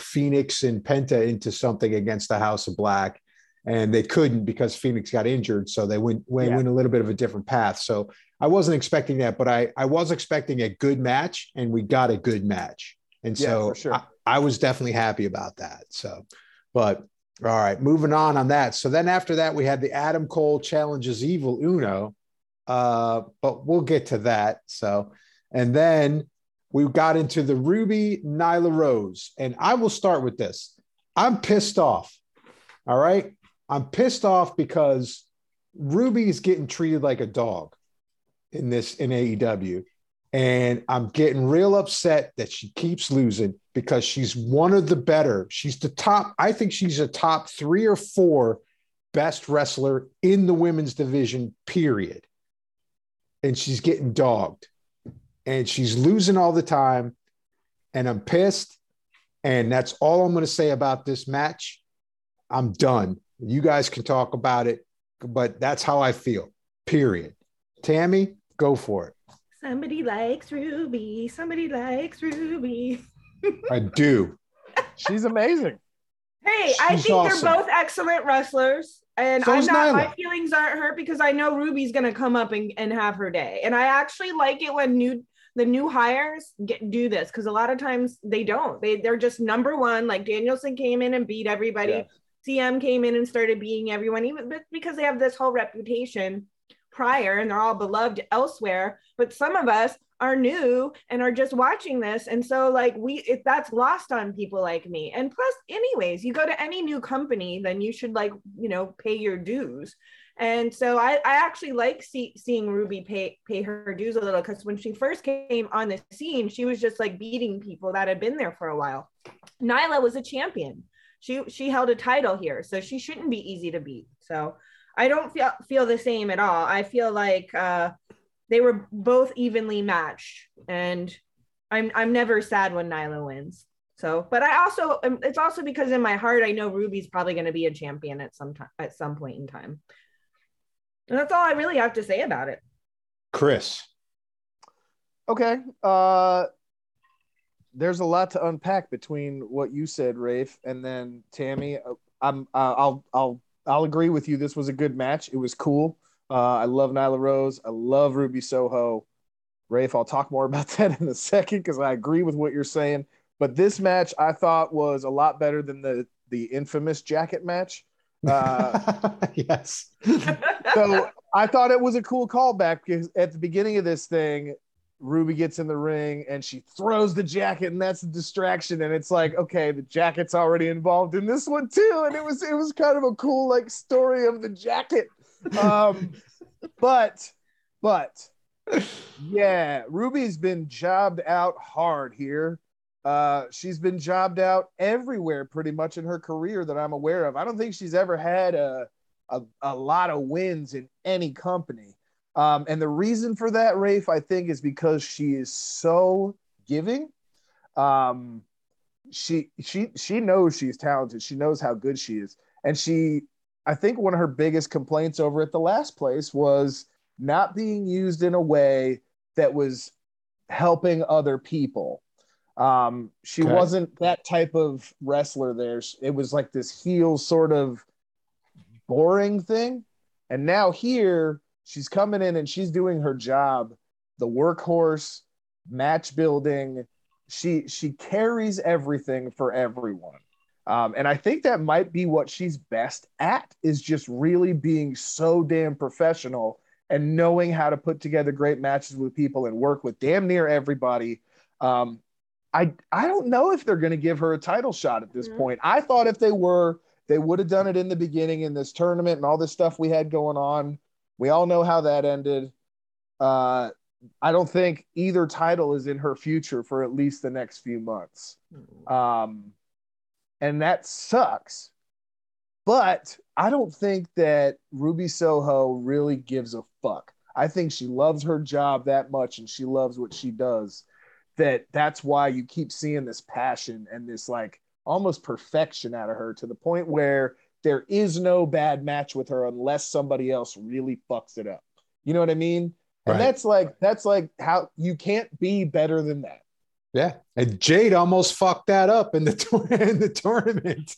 Phoenix and Penta into something against the House of Black, and they couldn't because Phoenix got injured. So they went a little bit of a different path. So I wasn't expecting that, but I was expecting a good match, and we got a good match. And so I was definitely happy about that. So, but all right, moving on that. So then after that, we had the Adam Cole challenges Evil Uno, but we'll get to that. So, and then we got into the Ruby Nyla Rose. And I will start with this. I'm pissed off. All right. I'm pissed off because Ruby's getting treated like a dog in this, in AEW. And I'm getting real upset that she keeps losing because she's one of the better. She's the top. I think she's a top 3 or 4 best wrestler in the women's division, period. And she's getting dogged. And she's losing all the time. And I'm pissed. And that's all I'm going to say about this match. I'm done. You guys can talk about it, but that's how I feel, period. Tammy, go for it. Somebody likes Ruby. Somebody likes Ruby. I do. She's amazing. Hey, she's awesome. They're both excellent wrestlers. And so my feelings aren't hurt because I know Ruby's going to come up and have her day. And I actually like it when the new hires do this, because a lot of times they don't. They're just number one. Like Danielson came in and beat everybody. Yeah. CM came in and started beating everyone, even because they have this whole reputation prior and they're all beloved elsewhere. But some of us are new and are just watching this, and so like if that's lost on people like me. And plus, anyways, you go to any new company, then you should pay your dues. And so I actually like seeing Ruby pay her dues a little, because when she first came on the scene, she was just like beating people that had been there for a while. Nyla was a champion. She held a title here, so she shouldn't be easy to beat. So I don't feel the same at all. I feel like they were both evenly matched, and I'm never sad when Nyla wins. So, but I also, it's also because in my heart I know Ruby's probably going to be a champion at some point in time. And that's all I really have to say about it. Chris. Okay. There's a lot to unpack between what you said, Rafe, and then Tammy. I'll agree with you. This was a good match. It was cool. I love Nyla Rose. I love Ruby Soho. Rafe, I'll talk more about that in a second because I agree with what you're saying. But this match I thought was a lot better than the infamous jacket match. Yes. So I thought it was a cool callback because at the beginning of this thing, Ruby gets in the ring and she throws the jacket, and that's a distraction. And it's like, okay, the jacket's already involved in this one too. And it was kind of a cool like story of the jacket. But yeah, Ruby's been jobbed out hard here. She's been jobbed out everywhere pretty much in her career that I'm aware of. I don't think she's ever had a lot of wins in any company. And the reason for that, Rafe, I think, is because she is so giving. She knows she's talented. She knows how good she is. And I think one of her biggest complaints over at the last place was not being used in a way that was helping other people. She wasn't that type of wrestler there. It was like this heel sort of boring thing. And now here she's coming in and she's doing her job, the workhorse, match building. She carries everything for everyone. And I think that might be what she's best at, is just really being so damn professional and knowing how to put together great matches with people and work with damn near everybody. I don't know if they're going to give her a title shot at this point. I thought if they were, they would have done it in the beginning in this tournament and all this stuff we had going on. We all know how that ended. I don't think either title is in her future for at least the next few months. And that sucks. But I don't think that Ruby Soho really gives a fuck. I think she loves her job that much and she loves what she does, that's why you keep seeing this passion and this like almost perfection out of her, to the point where there is no bad match with her unless somebody else really fucks it up. You know what I mean? Right. And that's like how you can't be better than that. Yeah. And Jade almost fucked that up in the tournament,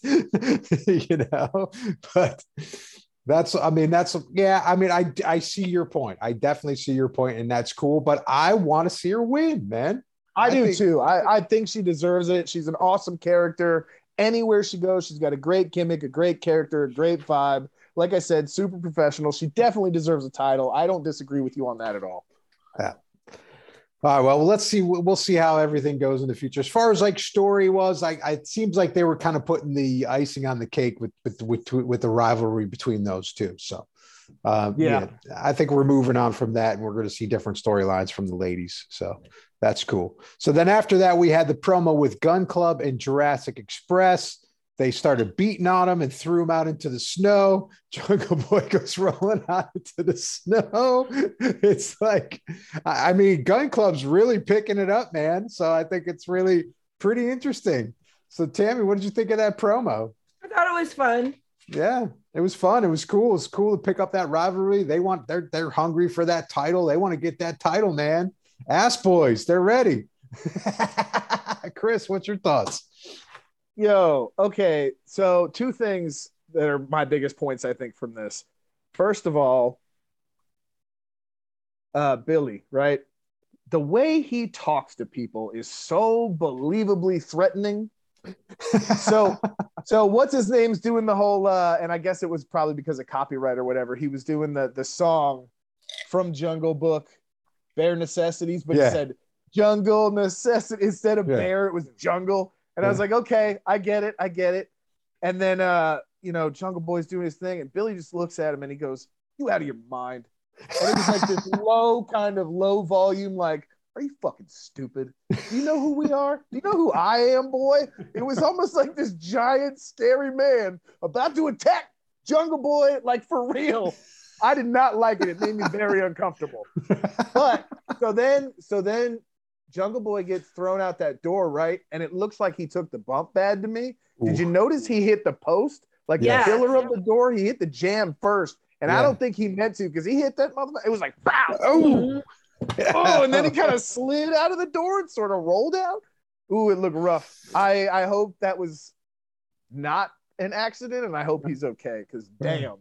but I see your point. I definitely see your point, and that's cool, but I want to see her win, man. I do too. I think she deserves it. She's an awesome character. Anywhere she goes, she's got a great gimmick, a great character, a great vibe. Like I said, super professional. She definitely deserves a title. I don't disagree with you on that at all. Yeah. All right, well, let's see. We'll see how everything goes in the future. As far as like story was, it seems like they were kind of putting the icing on the cake with the rivalry between those two. So Yeah, I think we're moving on from that, and we're going to see different storylines from the ladies. So that's cool. So then after that, we had the promo with Gun Club and Jurassic Express. They started beating on him and threw him out into the snow. Jungle Boy goes rolling out into the snow. It's like, I mean, Gun Club's really picking it up, man. So I think it's really pretty interesting. So Tammy, what did you think of that promo? I thought it was fun. Yeah, it was fun. It was cool. It's cool to pick up that rivalry. They want, they're hungry for that title. They want to get that title, man. Ass boys, they're ready. Chris, what's your thoughts? Yo, okay, so two things that are my biggest points, I think, from this. First of all, Billy, right? The way he talks to people is so believably threatening. So what's his name's doing the whole, and I guess it was probably because of copyright or whatever, he was doing the song from Jungle Book, Bare Necessities, but he said Jungle Necessity instead of Bare, it was Jungle. And I was like, okay, I get it. And then, you know, Jungle Boy's doing his thing, and Billy just looks at him and he goes, "You out of your mind." And it was like this low volume, like, "Are you fucking stupid? Do you know who we are? Do you know who I am, boy?" It was almost like this giant, scary man about to attack Jungle Boy, like for real. I did not like it. It made me very uncomfortable. But so then. Jungle Boy gets thrown out that door, right? And it looks like he took the bump bad to me. Ooh. Did you notice he hit the post? Like the pillar of the door, he hit the jam first. And I don't think he meant to, because he hit that motherfucker. It was like, pow! Oh, and then he kind of slid out of the door and sort of rolled out. Ooh, it looked rough. I hope that was not an accident, and I hope he's okay, because damn.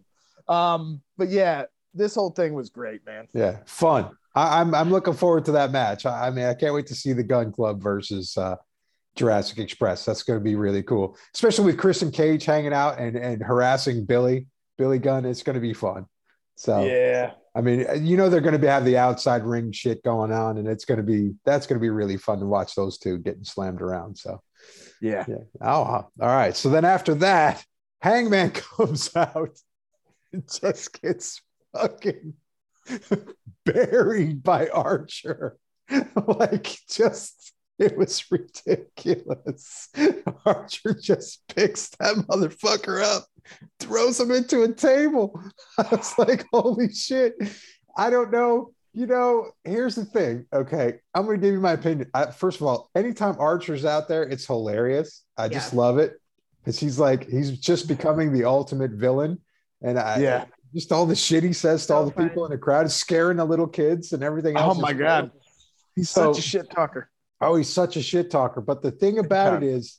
But yeah, this whole thing was great, man. Yeah, fun. I'm looking forward to that match. I mean, I can't wait to see the Gun Club versus Jurassic Express. That's going to be really cool, especially with Chris and Cage hanging out and harassing Billy Gunn. It's going to be fun. So yeah, I mean, you know, they're going to have the outside ring shit going on, and that's going to be really fun to watch those two getting slammed around. So yeah. Oh, all right. So then after that, Hangman comes out and just gets fucking buried by Archer. Like, just, it was ridiculous. Archer just picks that motherfucker up, throws him into a table. I was like, holy shit. I don't know. You know, here's the thing. Okay, I'm going to give you my opinion. First of all, anytime Archer's out there, it's hilarious. I just love it, because he's just becoming the ultimate villain. And just all the shit he says to all the people in the crowd is scaring the little kids and everything else. Oh my God. He's such a shit talker. Oh, he's such a shit talker. But the thing about it is,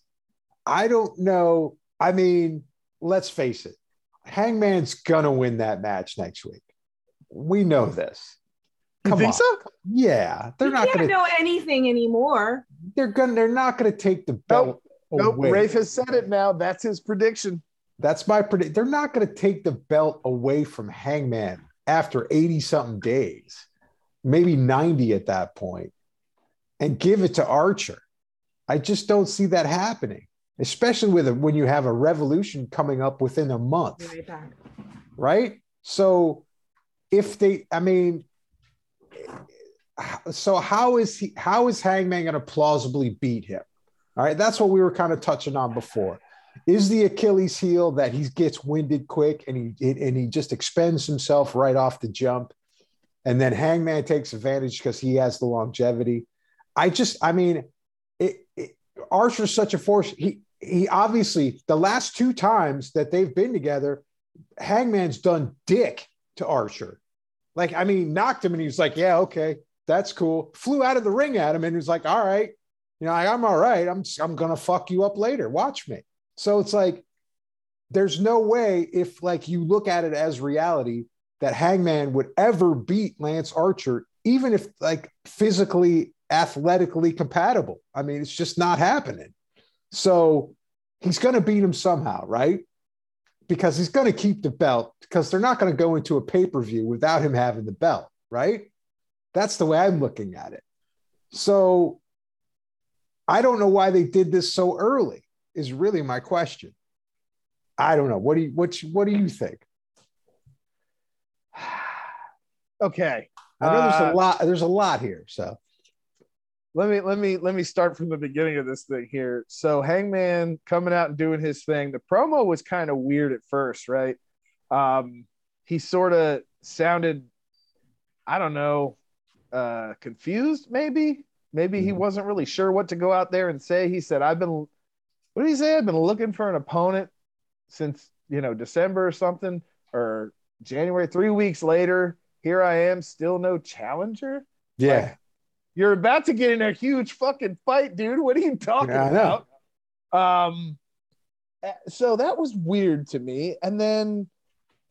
I don't know. I mean, let's face it. Hangman's going to win that match next week. We know this. You think so? Yeah. They're not going to know anything anymore. They're not going to take the belt away. Rafe has said it now. That's his prediction. That's my prediction. They're not going to take the belt away from Hangman after 80-something days, maybe 90 at that point, and give it to Archer. I just don't see that happening, especially when you have a revolution coming up within a month, right? So how is Hangman going to plausibly beat him? All right, that's what we were kind of touching on before. Is the Achilles heel that he gets winded quick and he just expends himself right off the jump, and then Hangman takes advantage because he has the longevity. Archer's such a force. He obviously, the last two times that they've been together, Hangman's done dick to Archer. Like, I mean, knocked him and he was like, yeah, okay, that's cool. Flew out of the ring at him and he was like, all right, you know, I'm all right. I'm going to fuck you up later. Watch me. So it's like, there's no way, if like you look at it as reality, that Hangman would ever beat Lance Archer, even if like physically, athletically compatible. I mean, it's just not happening. So he's going to beat him somehow, right? Because he's going to keep the belt, because they're not going to go into a pay-per-view without him having the belt, right? That's the way I'm looking at it. So I don't know why they did this so early, is really my question. I don't know. What do you think? Okay. I know there's a lot. There's a lot here. So let me start from the beginning of this thing here. So Hangman coming out and doing his thing. The promo was kind of weird at first, right? He sort of sounded, I don't know, confused. Maybe he wasn't really sure what to go out there and say. He said, what did he say? I've been looking for an opponent since, December or something, or January. 3 weeks later, here I am, still no challenger. Yeah. Like, you're about to get in a huge fucking fight, dude. What are you talking about? So that was weird to me. And then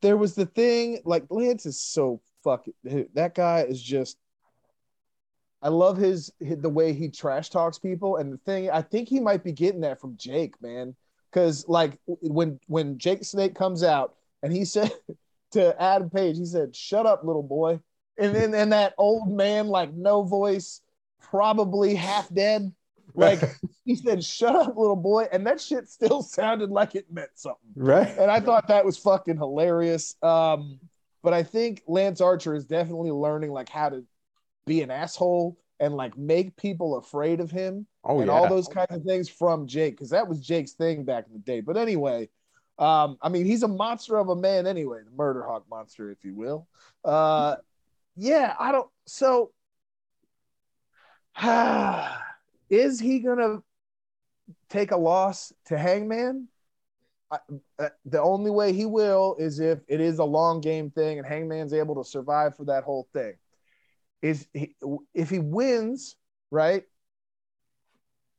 there was the thing, like, Lance is so fucking, that guy is just, I love the way he trash talks people. And the thing, I think he might be getting that from Jake, man. Because, like, when Jake Snake comes out and he said to Adam Page, he said, "Shut up, little boy." And then and that old man, like, no voice, probably half dead. Like, he said, "Shut up, little boy." And that shit still sounded like it meant something. Right. And I thought that was fucking hilarious. But I think Lance Archer is definitely learning, like, how to be an asshole and, like, make people afraid of him all those kinds of things from Jake, because that was Jake's thing back in the day. But anyway, I mean, he's a monster of a man anyway, the Murder Hawk monster, if you will. Is he gonna take a loss to Hangman? The only way he will is if it is a long game thing and Hangman's able to survive for that whole thing. If he wins, right,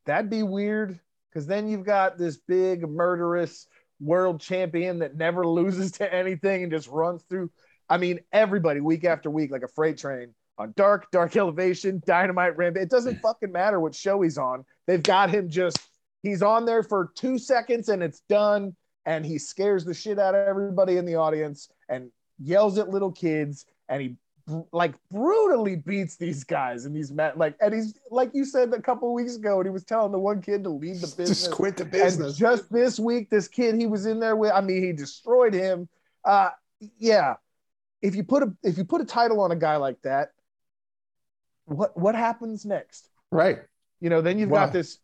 that'd be weird, because then you've got this big murderous world champion that never loses to anything and just runs through, I mean, everybody week after week like a freight train on Dark Elevation, Dynamite, Rampage. It doesn't fucking matter what show he's on. They've got him just, he's on there for 2 seconds and it's done, and he scares the shit out of everybody in the audience and yells at little kids, and he like brutally beats these guys and these men, like, and he's like, you said a couple weeks ago, and he was telling the one kid to leave the business, just quit the business. And just this week, this kid he was in there with, I mean, he destroyed him. If you put a title on a guy like that, what happens next? Right. Then you've got this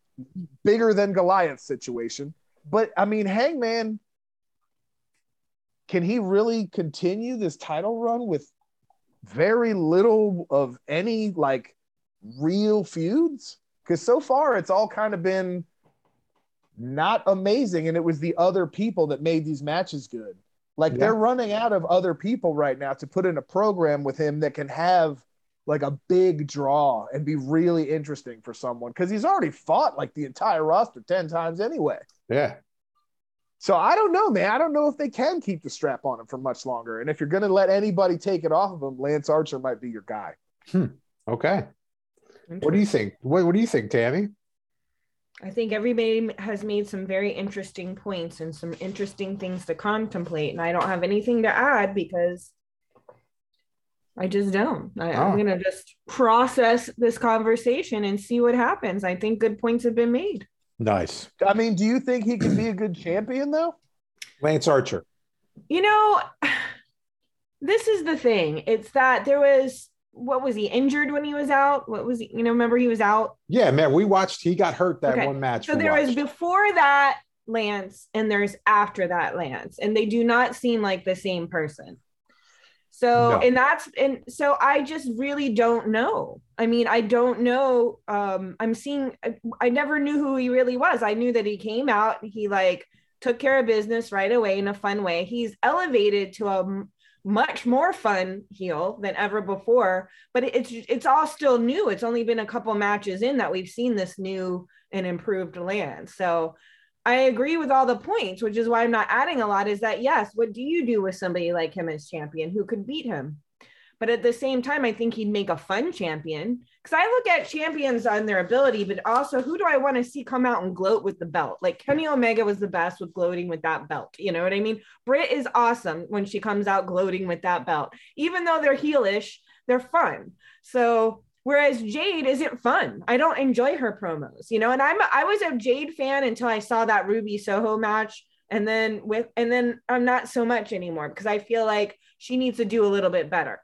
bigger than Goliath situation. But I mean, Hangman, can he really continue this title run with very little of any like real feuds? Because so far it's all kind of been not amazing, and it was the other people that made these matches good. Like, they're running out of other people right now to put in a program with him that can have like a big draw and be really interesting for someone, because he's already fought like the entire roster 10 times anyway. So I don't know, man. I don't know if they can keep the strap on him for much longer. And if you're going to let anybody take it off of him, Lance Archer might be your guy. Okay. What do you think? What do you think, Tammy? I think everybody has made some very interesting points and some interesting things to contemplate. And I don't have anything to add because I just don't. I'm going to just process this conversation and see what happens. I think good points have been made. Nice. I mean, do you think he could be a good champion, though? Lance Archer. This is the thing. It's that there was, what was he, injured when he was out? What was he, remember he was out? Yeah, man, we watched, he got hurt that one match. So there was before that Lance, and there's after that Lance. And they do not seem like the same person. So, and so I just really don't know. I mean, I don't know. I never knew who he really was. I knew that he came out, he like took care of business right away in a fun way. He's elevated to a much more fun heel than ever before, but it's all still new. It's only been a couple matches in that we've seen this new and improved Lance. So I agree with all the points, which is why I'm not adding a lot, is that, yes, what do you do with somebody like him as champion who could beat him? But at the same time, I think he'd make a fun champion, because I look at champions on their ability, but also who do I want to see come out and gloat with the belt? Like Kenny Omega was the best with gloating with that belt. You know what I mean? Britt is awesome when she comes out gloating with that belt. Even though they're heelish, they're fun. So whereas Jade isn't fun. I don't enjoy her promos, and I was a Jade fan until I saw that Ruby Soho match. And then I'm not so much anymore, because I feel like she needs to do a little bit better.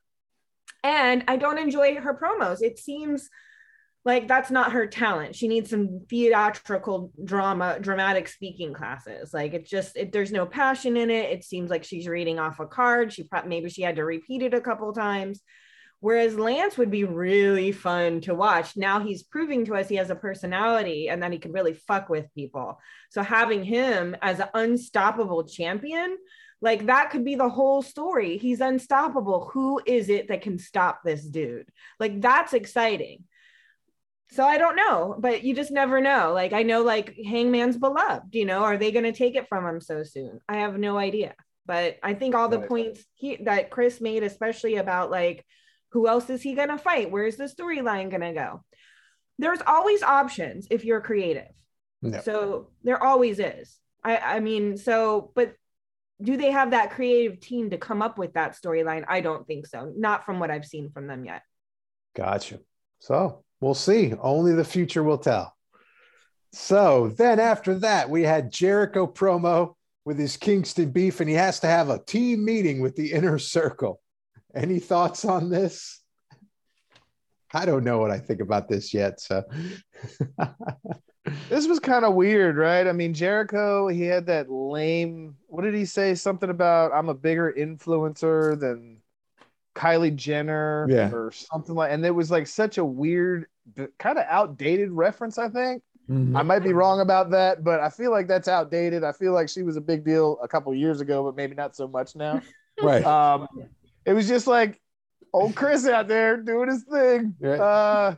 And I don't enjoy her promos. It seems like that's not her talent. She needs some theatrical drama, dramatic speaking classes. Like it's just, there's no passion in it. It seems like she's reading off a card. Maybe she had to repeat it a couple of times. Whereas Lance would be really fun to watch. Now he's proving to us he has a personality and that he can really fuck with people. So having him as an unstoppable champion, like that could be the whole story. He's unstoppable. Who is it that can stop this dude? Like that's exciting. So I don't know, but you just never know. Like I know like Hangman's beloved, you know, are they going to take it from him so soon? I have no idea. But I think all the points that Chris made, especially about like, who else is he going to fight? Where's the storyline going to go? There's always options if you're creative. No. So there always is. But do they have that creative team to come up with that storyline? I don't think so. Not from what I've seen from them yet. Gotcha. So we'll see. Only the future will tell. So then after that, we had Jericho promo with his Kingston beef, and he has to have a team meeting with the Inner Circle. Any thoughts on this? I don't know what I think about this yet. So this was kind of weird, right? I mean, Jericho, he had that lame, what did he say? Something about I'm a bigger influencer than Kylie Jenner or something like, and it was like such a weird, kind of outdated reference, I think. Mm-hmm. I might be wrong about that, but I feel like that's outdated. I feel like she was a big deal a couple years ago, but maybe not so much now. Right. It was just like old Chris out there doing his thing. Right. I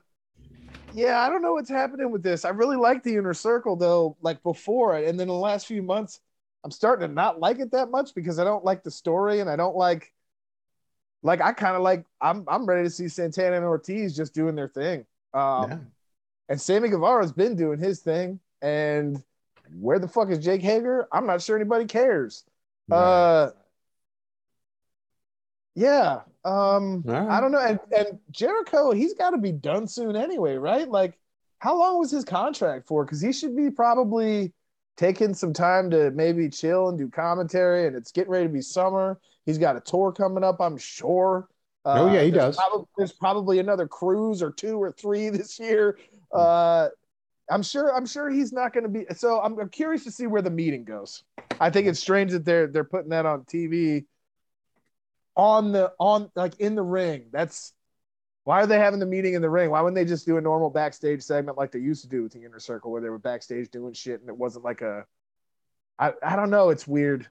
don't know what's happening with this. I really liked the Inner Circle, though, like before it. And then the last few months, I'm starting to not like it that much because I don't like the story and I don't like I kind of like, I'm ready to see Santana and Ortiz just doing their thing. And Sammy Guevara's been doing his thing. And where the fuck is Jake Hager? I'm not sure anybody cares. Right. Right. I don't know. And Jericho, he's got to be done soon anyway, right? Like, how long was his contract for? Because he should be probably taking some time to maybe chill and do commentary, and it's getting ready to be summer. He's got a tour coming up, I'm sure. He does. There's probably another cruise or two or three this year. I'm sure he's not going to be. So I'm curious to see where the meeting goes. I think it's strange that they're putting that on TV. In the ring. That's why are they having the meeting in the ring? Why wouldn't they just do a normal backstage segment like they used to do with the Inner Circle, where they were backstage doing shit and it wasn't like I don't know. It's weird.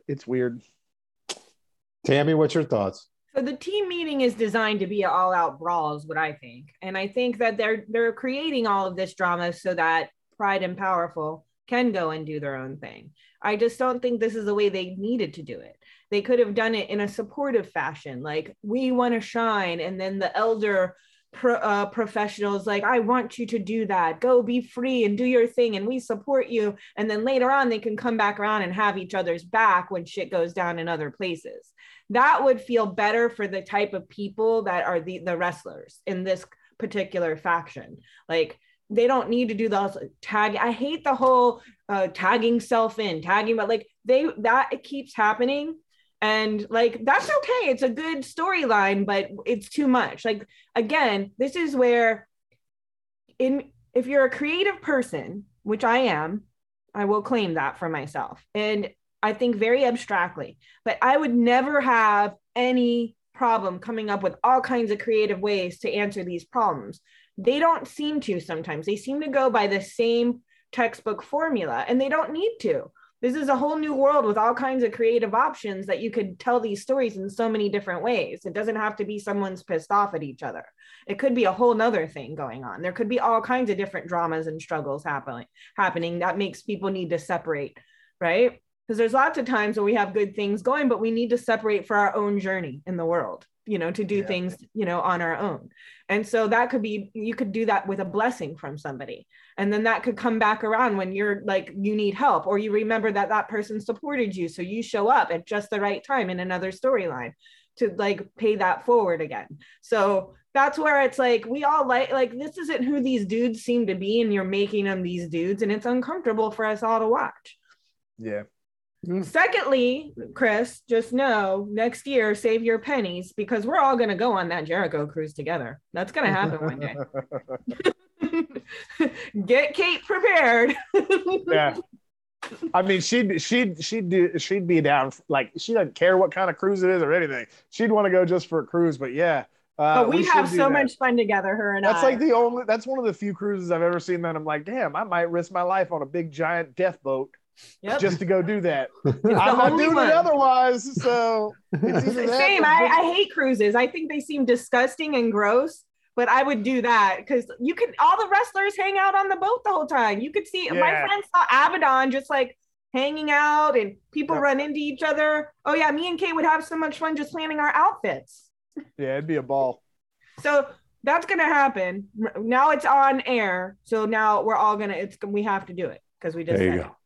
Tammy, what's your thoughts? So the team meeting is designed to be an all-out brawl, is what I think, and I think that they're creating all of this drama so that Pride and Powerful can go and do their own thing. I just don't think this is the way they needed to do it. They could have done it in a supportive fashion, like we want to shine, and then the elder professionals like, I want you to do that. Go be free and do your thing, and we support you. And then later on, they can come back around and have each other's back when shit goes down in other places. That would feel better for the type of people that are the wrestlers in this particular faction. Like, they don't need to do the tag. I hate the whole tagging self in, tagging, but like it keeps happening. And like, that's okay. It's a good storyline, but it's too much. Like, again, this is where if you're a creative person, which I am, I will claim that for myself. And I think very abstractly, but I would never have any problem coming up with all kinds of creative ways to answer these problems. They don't seem to sometimes. They seem to go by the same textbook formula, and they don't need to. This is a whole new world with all kinds of creative options that you could tell these stories in so many different ways. It doesn't have to be someone's pissed off at each other. It could be a whole nother thing going on. There could be all kinds of different dramas and struggles happening that makes people need to separate, right? Because there's lots of times where we have good things going, but we need to separate for our own journey in the world, you know, to do things, you know, on our own. And so that could be, you could do that with a blessing from somebody. And then that could come back around when you're like, you need help, or you remember that person supported you. So you show up at just the right time in another storyline to like pay that forward again. So that's where it's like, we all like, this isn't who these dudes seem to be, and you're making them these dudes, and it's uncomfortable for us all to watch. Yeah. Secondly, Chris, just know next year, save your pennies, because we're all going to go on that Jericho cruise together. That's going to happen one day. Get Kate prepared. Yeah. I mean, she'd be down. Like, she doesn't care what kind of cruise it is or anything. She'd want to go just for a cruise. But yeah, but we have so much fun together, her and I. That's like the only. That's one of the few cruises I've ever seen that I'm like, damn, I might risk my life on a big giant death boat. Yep. Just to go do that. I'm not doing it otherwise. So it's either that. Shame. I hate cruises. I think they seem disgusting and gross. But I would do that because you could. All the wrestlers hang out on the boat the whole time. You could see. Yeah. My friend saw Abaddon just like hanging out, and people run into each other. Oh yeah, me and Kay would have so much fun just planning our outfits. Yeah, it'd be a ball. So that's gonna happen. Now it's on air. So now we're all gonna. We have to do it because we just. There you go.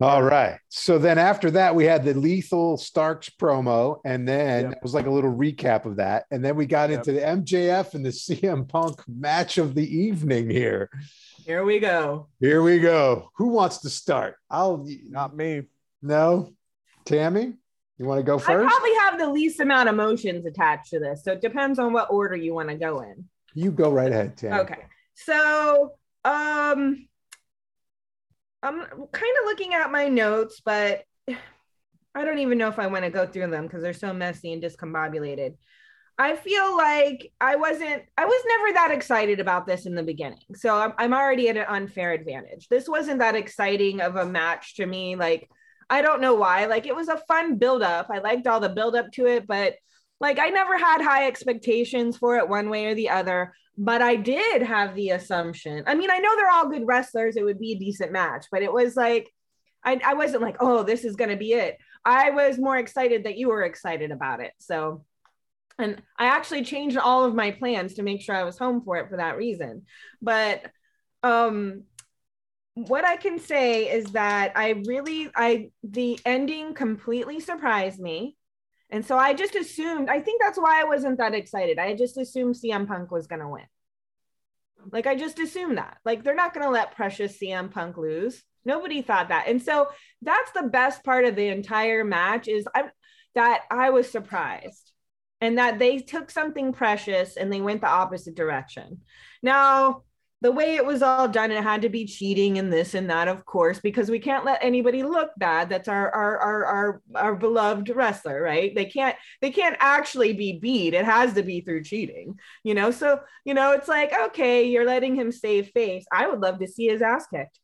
All right. So then after that, we had the Lethal Starks promo. And then it was like a little recap of that. And then we got into the MJF and the CM Punk match of the evening here. Here we go. Here we go. Who wants to start? Not me. No? Tammy, you want to go first? I probably have the least amount of emotions attached to this. So it depends on what order you want to go in. You go right ahead, Tammy. Okay. So, I'm kind of looking at my notes, but I don't even know if I want to go through them because they're so messy and discombobulated. I feel like I was never that excited about this in the beginning. So I'm already at an unfair advantage. This wasn't that exciting of a match to me. Like, I don't know why. Like, it was a fun buildup. I liked all the buildup to it, but like, I never had high expectations for it one way or the other. But I did have the assumption. I mean, I know they're all good wrestlers. It would be a decent match, but it was like, I wasn't like, oh, this is going to be it. I was more excited that you were excited about it. So, and I actually changed all of my plans to make sure I was home for it for that reason. But what I can say is that the ending completely surprised me. And so I just assumed, I think that's why I wasn't that excited. I just assumed CM Punk was going to win. Like, I just assumed that. Like, they're not going to let precious CM Punk lose. Nobody thought that. And so that's the best part of the entire match is that I was surprised and that they took something precious and they went the opposite direction. Now, the way it was all done, it had to be cheating and this and that, of course, because we can't let anybody look bad. That's our beloved wrestler, right? They can't actually be beat. It has to be through cheating, you know? So, you know, it's like, okay, you're letting him save face. I would love to see his ass kicked.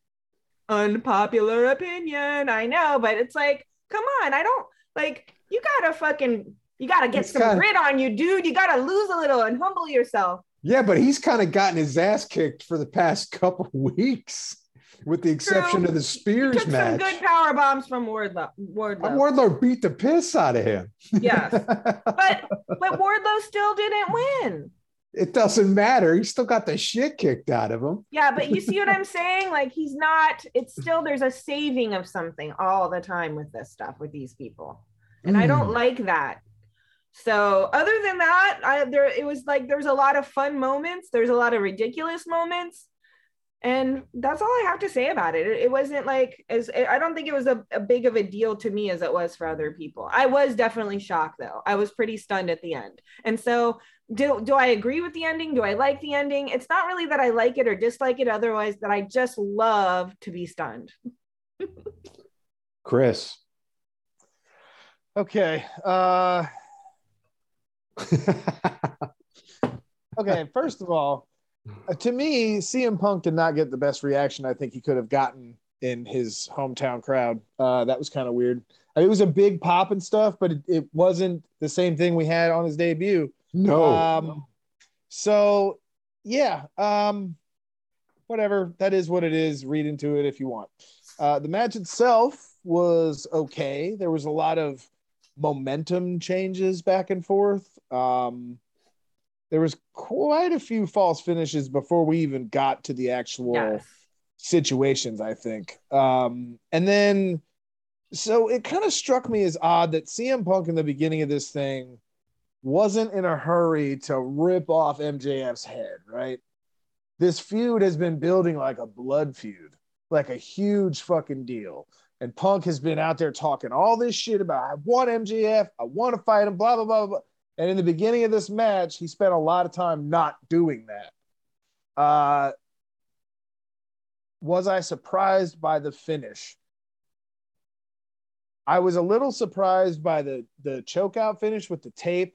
Unpopular opinion. I know, but it's like, come on. I don't like, you gotta get some grit on you, dude. You gotta lose a little and humble yourself. Yeah, but he's kind of gotten his ass kicked for the past couple weeks, with the exception of the Spears match. Some good power bombs from Wardlow. Wardlow beat the piss out of him. Yes, but Wardlow still didn't win. It doesn't matter. He still got the shit kicked out of him. Yeah, but you see what I'm saying? Like, he's not. It's still, there's a saving of something all the time with this stuff with these people, and I don't like that. So other than that, it was like, there's a lot of fun moments. There's a lot of ridiculous moments. And that's all I have to say about it. It wasn't like, I don't think it was a big of a deal to me as it was for other people. I was definitely shocked though. I was pretty stunned at the end. And so do I agree with the ending? Do I like the ending? It's not really that I like it or dislike it. Otherwise that I just love to be stunned. Chris. Okay. Okay, first of all, to me, CM Punk did not get the best reaction I think he could have gotten in his hometown crowd. That was kind of weird. I mean, it was a big pop and stuff, but it wasn't the same thing we had on his debut. No. So, yeah, whatever. That is what it is. Read into it if you want. The match itself was okay. There was a lot of momentum changes back and forth. There was quite a few false finishes before we even got to the actual situations, I think. And then, so it kind of struck me as odd that CM Punk in the beginning of this thing wasn't in a hurry to rip off MJF's head, right? This feud has been building like a blood feud, like a huge fucking deal. And Punk has been out there talking all this shit about, I want MJF, I want to fight him, blah, blah, blah, blah. And in the beginning of this match, he spent a lot of time not doing that. Was I surprised by the finish? I was a little surprised by the choke out finish with the tape.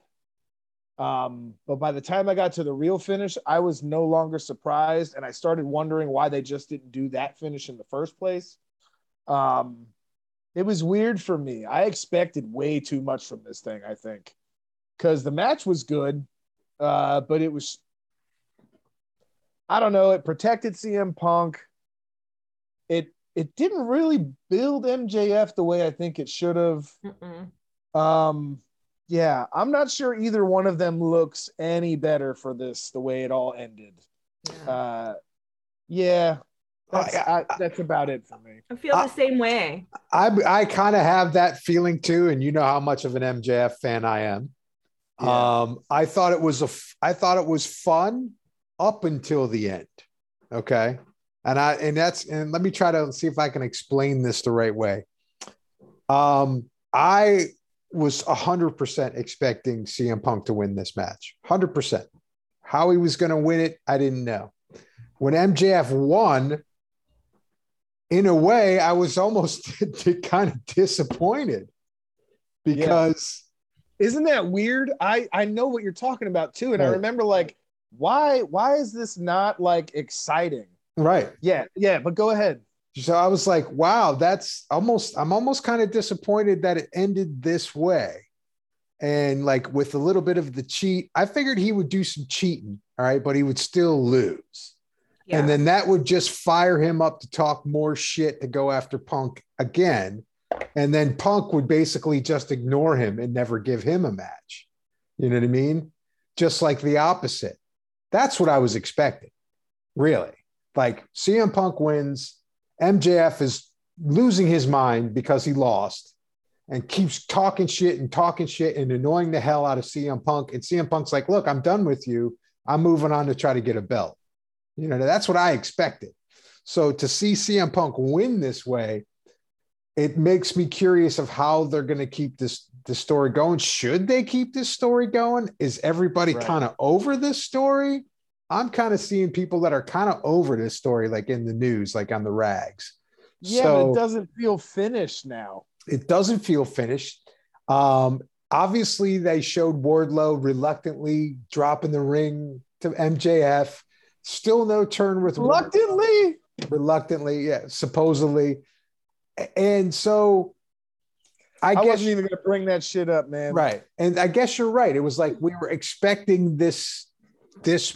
But by the time I got to the real finish, I was no longer surprised. And I started wondering why they just didn't do that finish in the first place. It was weird for me. I expected way too much from this thing, I think, because the match was good, but it was, I don't know, it protected CM Punk. It didn't really build MJF the way I think it should have. Yeah, I'm not sure either one of them looks any better for this, the way it all ended. Yeah. That's about it for me. I feel the same way. I kind of have that feeling too, and you know how much of an MJF fan I am. Yeah. I thought it was fun up until the end. Okay, and let me try to see if I can explain this the right way. I was 100% expecting CM Punk to win this match. 100%. How he was going to win it, I didn't know. When MJF won, in a way, I was almost kind of disappointed because isn't that weird? I know what you're talking about too. And right. I remember like, why is this not like exciting? Right. Yeah. But go ahead. So I was like, wow, I'm almost kind of disappointed that it ended this way. And like with a little bit of the cheat, I figured he would do some cheating. All right. But he would still lose. Yeah. And then that would just fire him up to talk more shit to go after Punk again. And then Punk would basically just ignore him and never give him a match. You know what I mean? Just like the opposite. That's what I was expecting, really. Like CM Punk wins, MJF is losing his mind because he lost and keeps talking shit and annoying the hell out of CM Punk. And CM Punk's like, look, I'm done with you. I'm moving on to try to get a belt. You know, that's what I expected. So to see CM Punk win this way, it makes me curious of how they're going to keep this story going. Should they keep this story going? Is everybody kind of over this story? I'm kind of seeing people that are kind of over this story, like in the news, like on the rags. Yeah, so, but it doesn't feel finished now. It doesn't feel finished. Obviously, they showed Wardlow reluctantly dropping the ring to MJF. Still no turn with reluctantly. Reluctantly, yeah, supposedly. And so I guess wasn't even gonna bring that shit up, man. Right. And I guess you're right. It was like we were expecting this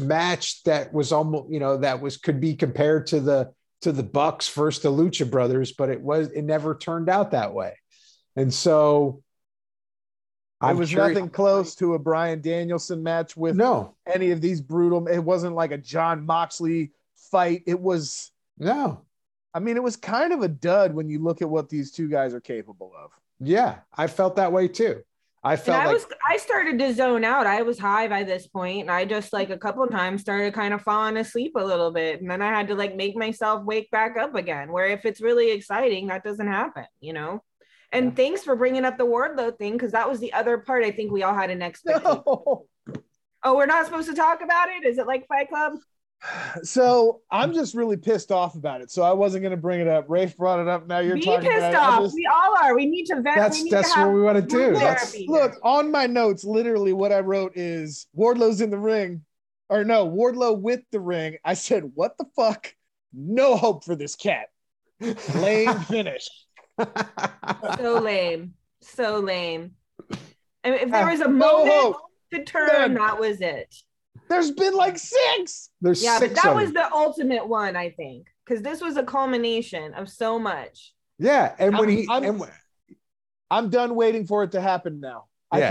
match that was almost, you know, that was could be compared to the Bucks versus the Lucha Brothers, but it never turned out that way. And so it was nothing close to a Brian Danielson match with any of these brutal. It wasn't like a John Moxley fight. It was I mean, it was kind of a dud when you look at what these two guys are capable of. Yeah, I felt that way too. I started to zone out. I was high by this point, and I just like a couple of times started kind of falling asleep a little bit, and then I had to like make myself wake back up again. Where if it's really exciting, that doesn't happen, you know. And thanks for bringing up the Wardlow thing, because that was the other part I think we all had an expectation. No. Oh, we're not supposed to talk about it? Is it like Fight Club? So I'm just really pissed off about it. So I wasn't going to bring it up. Rafe brought it up. Now you're talking about it. Pissed off. We all are. We need to vent. That's what we want to do. Look, on my notes, literally what I wrote is Wardlow's in the ring. Or no, Wardlow with the ring. I said, what the fuck? No hope for this cat. Lame finish. So lame. I mean, if there was a moment to turn, that was it. There's been like six. But that was the ultimate one, I think, because this was a culmination of so much. Yeah, and I'm done waiting for it to happen now. Yeah.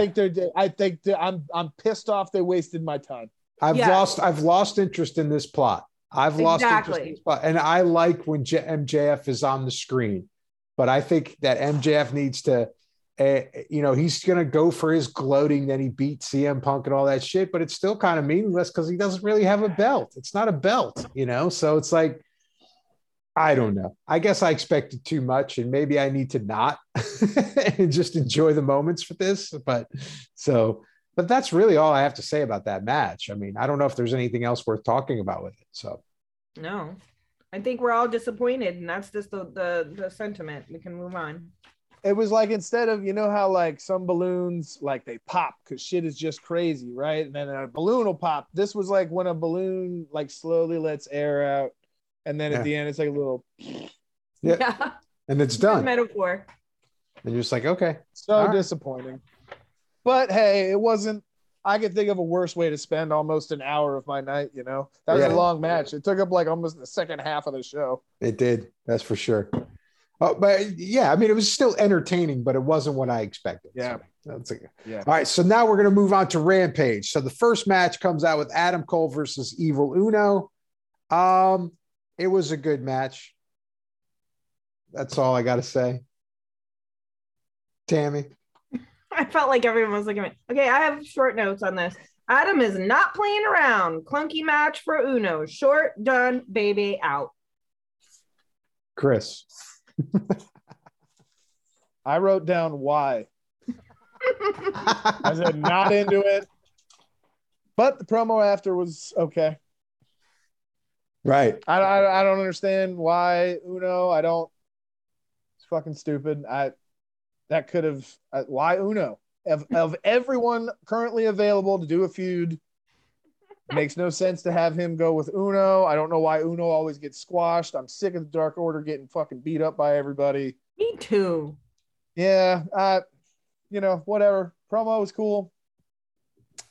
I'm pissed off. They wasted my time. I've lost interest in this plot. And I like when MJF is on the screen. But I think that MJF needs to, he's going to go for his gloating that he beat CM Punk and all that shit, but it's still kind of meaningless because he doesn't really have a belt. It's not a belt, you know? So it's like, I don't know. I guess I expected too much, and maybe I need to not and just enjoy the moments for this. But that's really all I have to say about that match. I mean, I don't know if there's anything else worth talking about with it. So no, I think we're all disappointed, and that's just the sentiment. We can move on. It was like, instead of, you know how like some balloons, like they pop because shit is just crazy, right? And then a balloon will pop. This was like when a balloon like slowly lets air out. And then at the end, it's like a little. Yeah. And it's done. Good metaphor. And you're just like, okay. So disappointing. But hey, it wasn't. I could think of a worse way to spend almost an hour of my night, you know? That was a long match. It took up like almost the second half of the show. It did. That's for sure. Oh, but yeah, I mean, it was still entertaining, but it wasn't what I expected. Yeah. So that's all right. So now we're going to move on to Rampage. So the first match comes out with Adam Cole versus Evil Uno. It was a good match. That's all I got to say. Tammy? I felt like everyone was looking at me. Okay, I have short notes on this. Adam is not playing around. Clunky match for Uno. Short, done, baby, out. Chris? I wrote down why. I said not into it. But the promo after was okay. Right. I don't understand why Uno. I don't. It's fucking stupid. That could have. Why Uno? Of everyone currently available to do a feud, makes no sense to have him go with Uno. I don't know why Uno always gets squashed. I'm sick of the Dark Order getting fucking beat up by everybody. Me too. Yeah. You know, whatever. Promo was cool.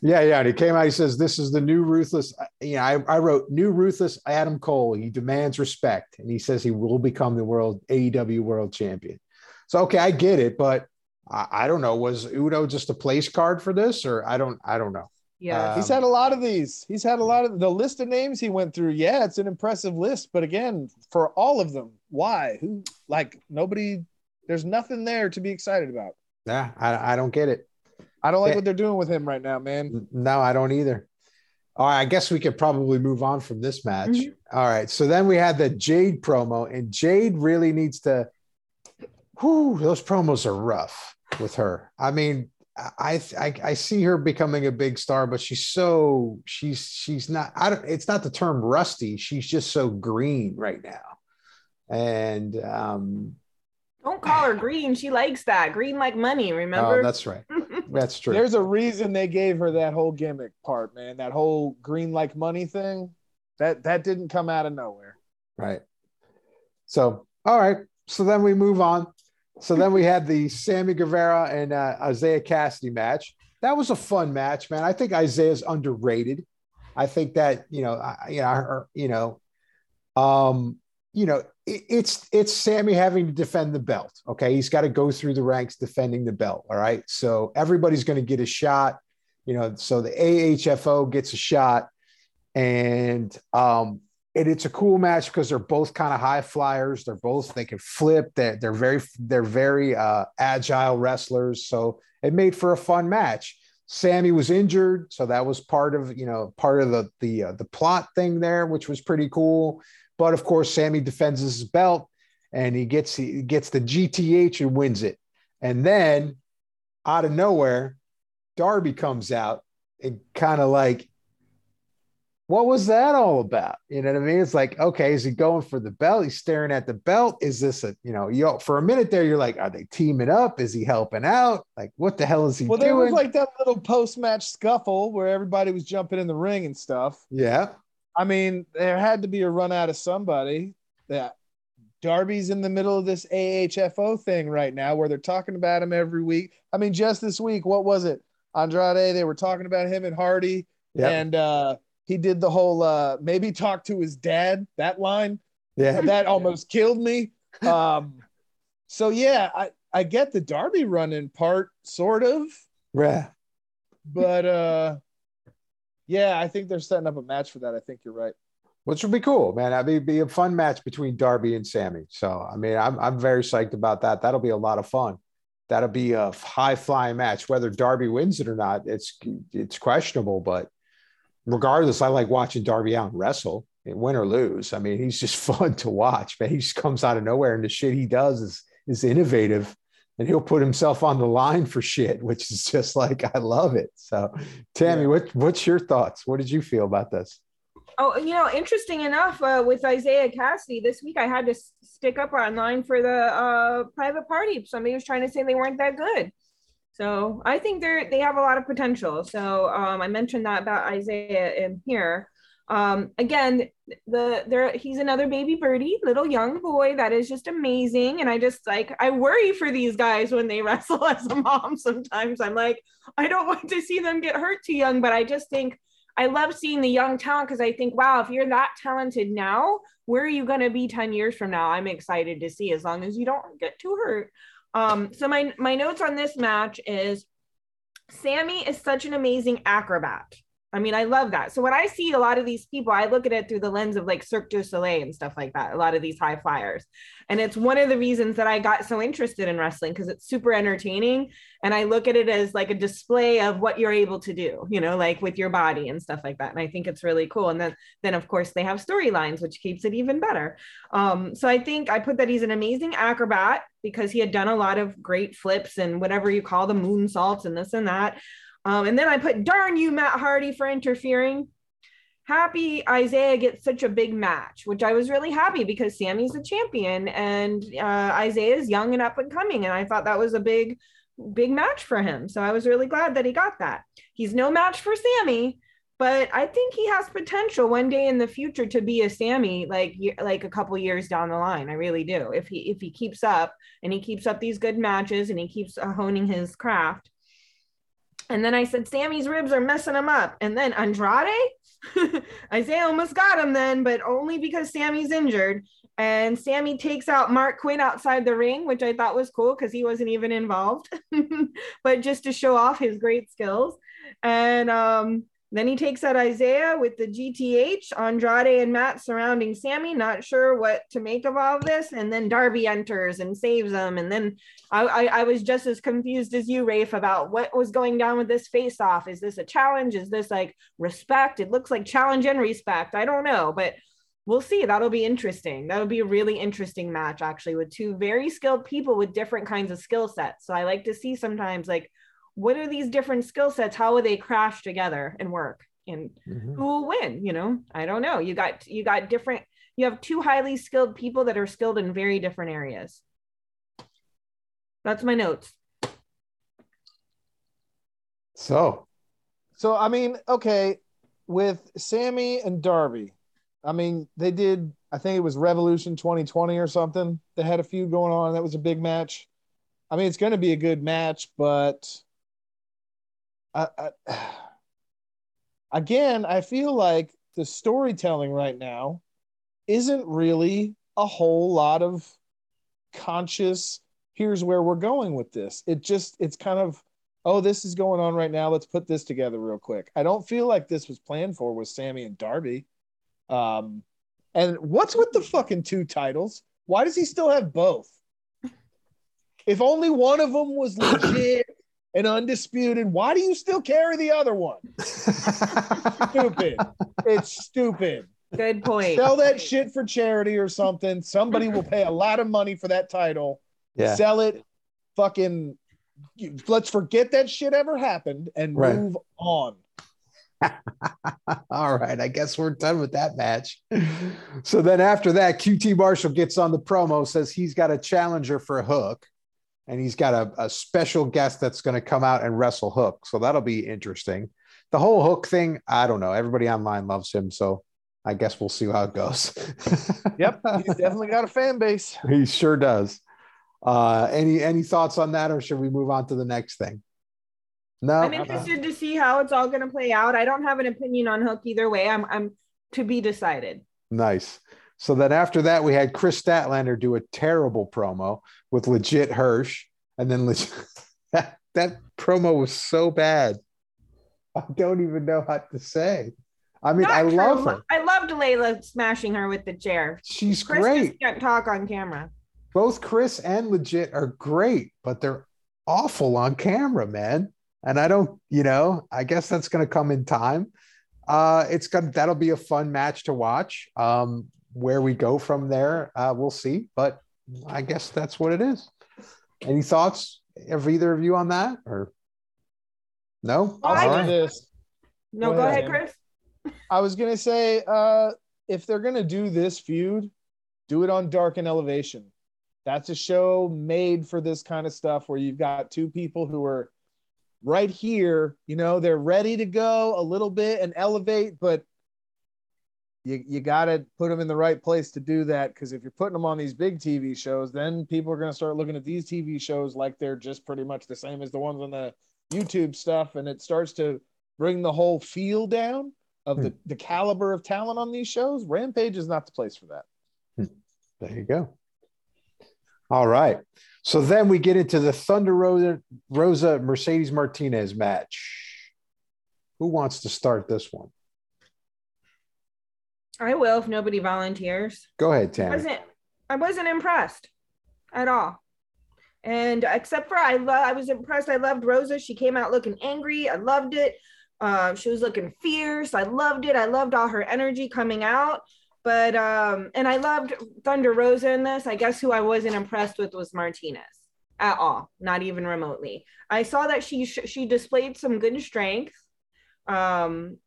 Yeah, and he came out, he says, this is the new Ruthless. I wrote, new Ruthless Adam Cole. He demands respect, and he says he will become the AEW world champion. So, okay, I get it, but I don't know. Was Uno just a place card for this, or I don't know. Yeah, he's had a lot of these. He's had a lot of the list of names he went through. Yeah, it's an impressive list, but again, for all of them, why? Who? Like, nobody, there's nothing there to be excited about. Yeah, I don't get it. I don't like what they're doing with him right now, man. No, I don't either. All right, I guess we could probably move on from this match. Mm-hmm. All right, so then we had the Jade promo, and Jade really needs to – those promos are rough with her. I mean, I see her becoming a big star, but she's not – it's not the term rusty. She's just so green right now. And don't call her green. She likes that. Green like money, remember? Oh, that's right. That's true. There's a reason they gave her that whole gimmick part, man. That whole green like money thing, that didn't come out of nowhere. Right. So, all right. So then we move on. So then we had the Sammy Guevara and Isaiah Cassidy match. That was a fun match, man. I think Isaiah's underrated. I think that, it's Sammy having to defend the belt. Okay. He's got to go through the ranks defending the belt. All right. So everybody's going to get a shot, so the AHFO gets a shot, and it's a cool match because they're both kind of high flyers. They can flip. They're very agile wrestlers. So it made for a fun match. Sammy was injured. So that was part of the plot thing there, which was pretty cool. But of course, Sammy defends his belt, and he gets the GTH and wins it. And then, out of nowhere, Darby comes out and kind of like, what was that all about? You know what I mean? It's like, okay, is he going for the belt? He's staring at the belt. Is this for a minute there, you're like, are they teaming up? Is he helping out? Like, what the hell is he doing? Well, there was like that little post-match scuffle where everybody was jumping in the ring and stuff. Yeah. I mean, there had to be a run out of somebody. That Darby's in the middle of this AHFO thing right now where they're talking about him every week. I mean, just this week, what was it? Andrade, they were talking about him and Hardy. Yep. And he did the whole maybe talk to his dad, that line. Yeah. That almost killed me. I get the Darby run in part, sort of. Yeah. But yeah, I think they're setting up a match for that. I think you're right. Which would be cool, man. It'd be a fun match between Darby and Sammy. So, I mean, I'm very psyched about that. That'll be a lot of fun. That'll be a high-flying match. Whether Darby wins it or not, it's questionable. But regardless, I like watching Darby out and wrestle. win or lose. I mean, he's just fun to watch, but he just comes out of nowhere, and the shit he does is innovative, and he'll put himself on the line for shit, which is just like, I love it. So Tammy, what's your thoughts? What did you feel about this? Oh, you know, interesting enough, with Isaiah Cassidy this week, I had to stick up online for the private party. Somebody was trying to say they weren't that good. So I think they have a lot of potential. So I mentioned that about Isaiah in here. Again, he's another baby birdie, little young boy that is just amazing. And I just I worry for these guys when they wrestle as a mom. Sometimes I'm like, I don't want to see them get hurt too young, but I just think I love seeing the young talent, because I think, wow, if you're that talented now, where are you going to be 10 years from now? I'm excited to see, as long as you don't get too hurt. So my notes on this match is Sammy is such an amazing acrobat. I mean, I love that. So when I see a lot of these people, I look at it through the lens of like Cirque du Soleil and stuff like that, a lot of these high flyers. And it's one of the reasons that I got so interested in wrestling, because it's super entertaining. And I look at it as like a display of what you're able to do, you know, like with your body and stuff like that. And I think it's really cool. And then of course they have storylines, which keeps it even better. So I think I put that he's an amazing acrobat, because he had done a lot of great flips and whatever you call the moonsaults and this and that. And then I put, darn you, Matt Hardy, for interfering. Happy Isaiah gets such a big match, which I was really happy, because Sammy's a champion and Isaiah's young and up and coming. And I thought that was a big, big match for him. So I was really glad that he got that. He's no match for Sammy, but I think he has potential one day in the future to be a Sammy, like a couple years down the line. I really do. If he keeps up, and he keeps up these good matches, and he keeps honing his craft. And then I said, Sammy's ribs are messing him up. And then Andrade, Isaiah almost got him then, but only because Sammy's injured. And Sammy takes out Mark Quinn outside the ring, which I thought was cool, because he wasn't even involved, but just to show off his great skills. And then he takes out Isaiah with the GTH, Andrade and Matt surrounding Sammy, not sure what to make of all of this. And then Darby enters and saves him. And then I was just as confused as you, Rafe, about what was going down with this face-off. Is this a challenge? Is this like respect? It looks like challenge and respect. I don't know, but we'll see. That'll be interesting. That'll be a really interesting match, actually, with two very skilled people with different kinds of skill sets. So I like to see sometimes, like, what are these different skill sets? How will they crash together and work? And who will win? You know, I don't know. You got different, you have two highly skilled people that are skilled in very different areas. That's my notes. So I mean, okay, with Sammy and Darby, I mean, they did, I think it was Revolution 2020 or something. They had a feud going on. That was a big match. I mean, it's going to be a good match, but I feel like the storytelling right now isn't really a whole lot of conscious, here's where we're going with this. It's kind of, oh, this is going on right now. Let's put this together real quick. I don't feel like this was planned for with Sammy and Darby. And what's with the fucking two titles? Why does he still have both? If only one of them was legit and undisputed, why do you still carry the other one? Stupid. It's stupid. Good point. Sell that shit for charity or something. Somebody will pay a lot of money for that title. Yeah. Sell it. Fucking let's forget that shit ever happened and move on. All right, I guess we're done with that match. So then after that, QT Marshall gets on the promo, says he's got a challenger for Hook. And he's got a special guest that's going to come out and wrestle Hook. So that'll be interesting. The whole Hook thing, I don't know. Everybody online loves him. So I guess we'll see how it goes. Yep. He's definitely got a fan base. He sure does. Any thoughts on that, or should we move on to the next thing? No. I'm interested to see how it's all going to play out. I don't have an opinion on Hook either way. I'm to be decided. Nice. So then after that, we had Chris Statlander do a terrible promo with legit Hirsch. And then that promo was so bad. I don't even know what to say. I mean, I love her. I loved Layla smashing her with the chair. She's great. Just can't talk on camera. Both Chris and legit are great, but they're awful on camera, man. And I guess that's going to come in time. It's gonna, that'll be a fun match to watch. Where we go from there, we'll see. But I guess that's what it is. Any thoughts of either of you on that? Or no? I'll do this. No, go ahead, Chris. I was gonna say, if they're gonna do this feud, do it on Dark and Elevation. That's a show made for this kind of stuff where you've got two people who are right here, you know, they're ready to go a little bit and elevate, but you got to put them in the right place to do that, because if you're putting them on these big TV shows, then people are going to start looking at these TV shows like they're just pretty much the same as the ones on the YouTube stuff, and it starts to bring the whole feel down of the caliber of talent on these shows. Rampage is not the place for that. There you go. All right. So then we get into the Thunder Rosa Mercedes Martinez match. Who wants to start this one? I will if nobody volunteers. Go ahead, Tammy. I wasn't impressed at all. And except for I was impressed. I loved Rosa. She came out looking angry. I loved it. She was looking fierce. I loved it. I loved all her energy coming out. But, and I loved Thunder Rosa in this. I guess who I wasn't impressed with was Martinez at all, not even remotely. I saw that she displayed some good strength when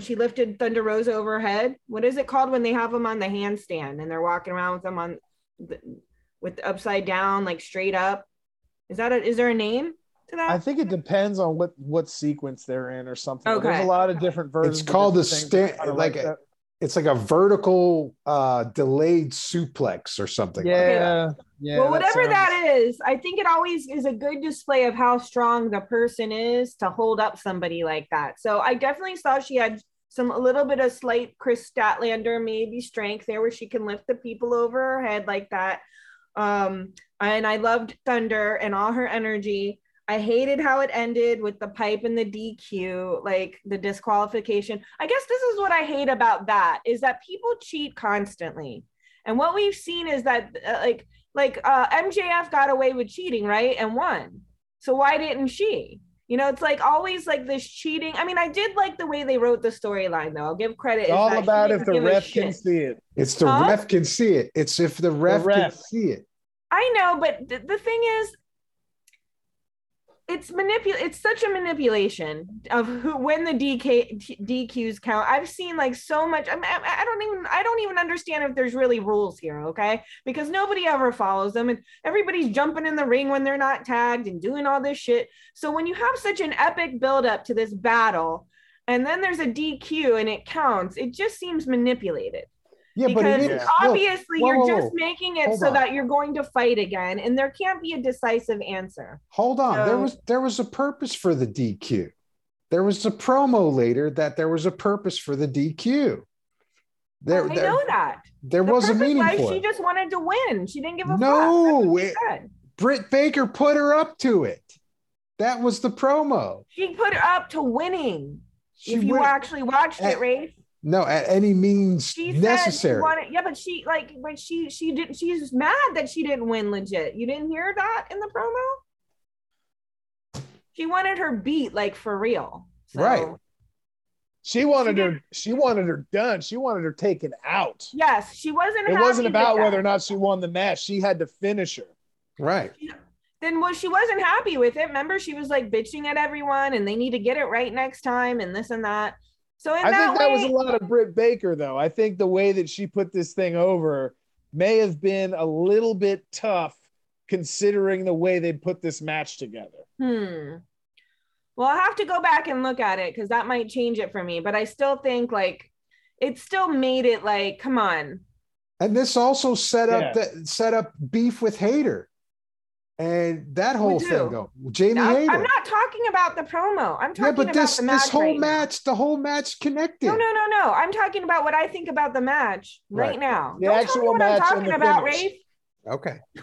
she lifted Thunder Rosa overhead. What is it called when they have them on the handstand and they're walking around with them on with upside down, like straight up? Is there a name to that? I think it depends on what sequence they're in or something. Okay. There's a lot of different versions. It's called a stand, like a... It's like a vertical delayed suplex or something. Yeah. Well, whatever that is, I think it always is a good display of how strong the person is to hold up somebody like that. So I definitely saw she had a little bit of slight Chris Statlander maybe strength there where she can lift the people over her head like that. And I loved Thunder and all her energy. I hated how it ended with the pipe and the DQ, like the disqualification. I guess this is what I hate about that, is that people cheat constantly. And what we've seen is that MJF got away with cheating, right? And won. So why didn't she? You know, it's like always like this cheating. I mean, I did like the way they wrote the storyline though. I'll give credit. It's all about if the ref can see it. It's the ref can see it. It's if the ref can see it. I know, but the thing is, it's such a manipulation of when the DQs count. I've seen like so much. I don't even understand if there's really rules here, okay? Because nobody ever follows them and everybody's jumping in the ring when they're not tagged and doing all this shit. So when you have such an epic buildup to this battle and then there's a DQ and it counts, it just seems manipulated. Yeah, because but obviously you're just making it so that you're going to fight again, and there can't be a decisive answer. Hold on, so, there was a purpose for the DQ. There was a promo later that there was a purpose for the DQ. I know that there was a meaning for it. She just wanted to win. She didn't give a fuck. No, Britt Baker put her up to it. That was the promo. She put her up to winning. If you actually watched it, Rafe. No, at any means necessary. But she didn't. She's mad that she didn't win legit. You didn't hear that in the promo? She wanted her beat, like, for real. So. Right. She wanted her done. She wanted her taken out. Yes, she wasn't. It wasn't about whether or not she won the match. She had to finish her. Right. She wasn't happy with it. Remember, she was like bitching at everyone, and they need to get it right next time, and this and that. So I think that was a lot of Britt Baker, though. I think the way that she put this thing over may have been a little bit tough considering the way they put this match together. Well, I'll have to go back and look at it because that might change it for me. But I still think, like, it still made it like, come on. And this also set up beef with Hayter. And that whole thing, though, Jamie Hayter. I'm not talking about the promo. I'm talking about the match. This whole match, the whole match connected. No. I'm talking about what I think about the match right now. The Don't actual tell me match what I'm talking about, finish. Rafe. Okay. All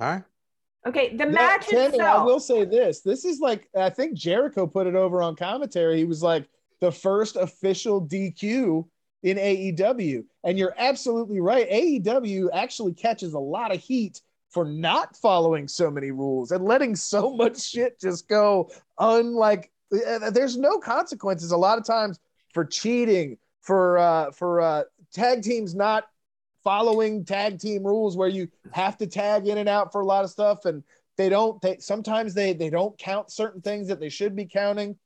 right. Okay, the match itself. I will say this. This is like, I think Jericho put it over on commentary. He was like, the first official DQ in AEW. And you're absolutely right. AEW actually catches a lot of heat for not following so many rules and letting so much shit just go unlike there's no consequences. A lot of times for cheating, for tag teams not following tag team rules where you have to tag in and out for a lot of stuff, and they don't. Sometimes they don't count certain things that they should be counting.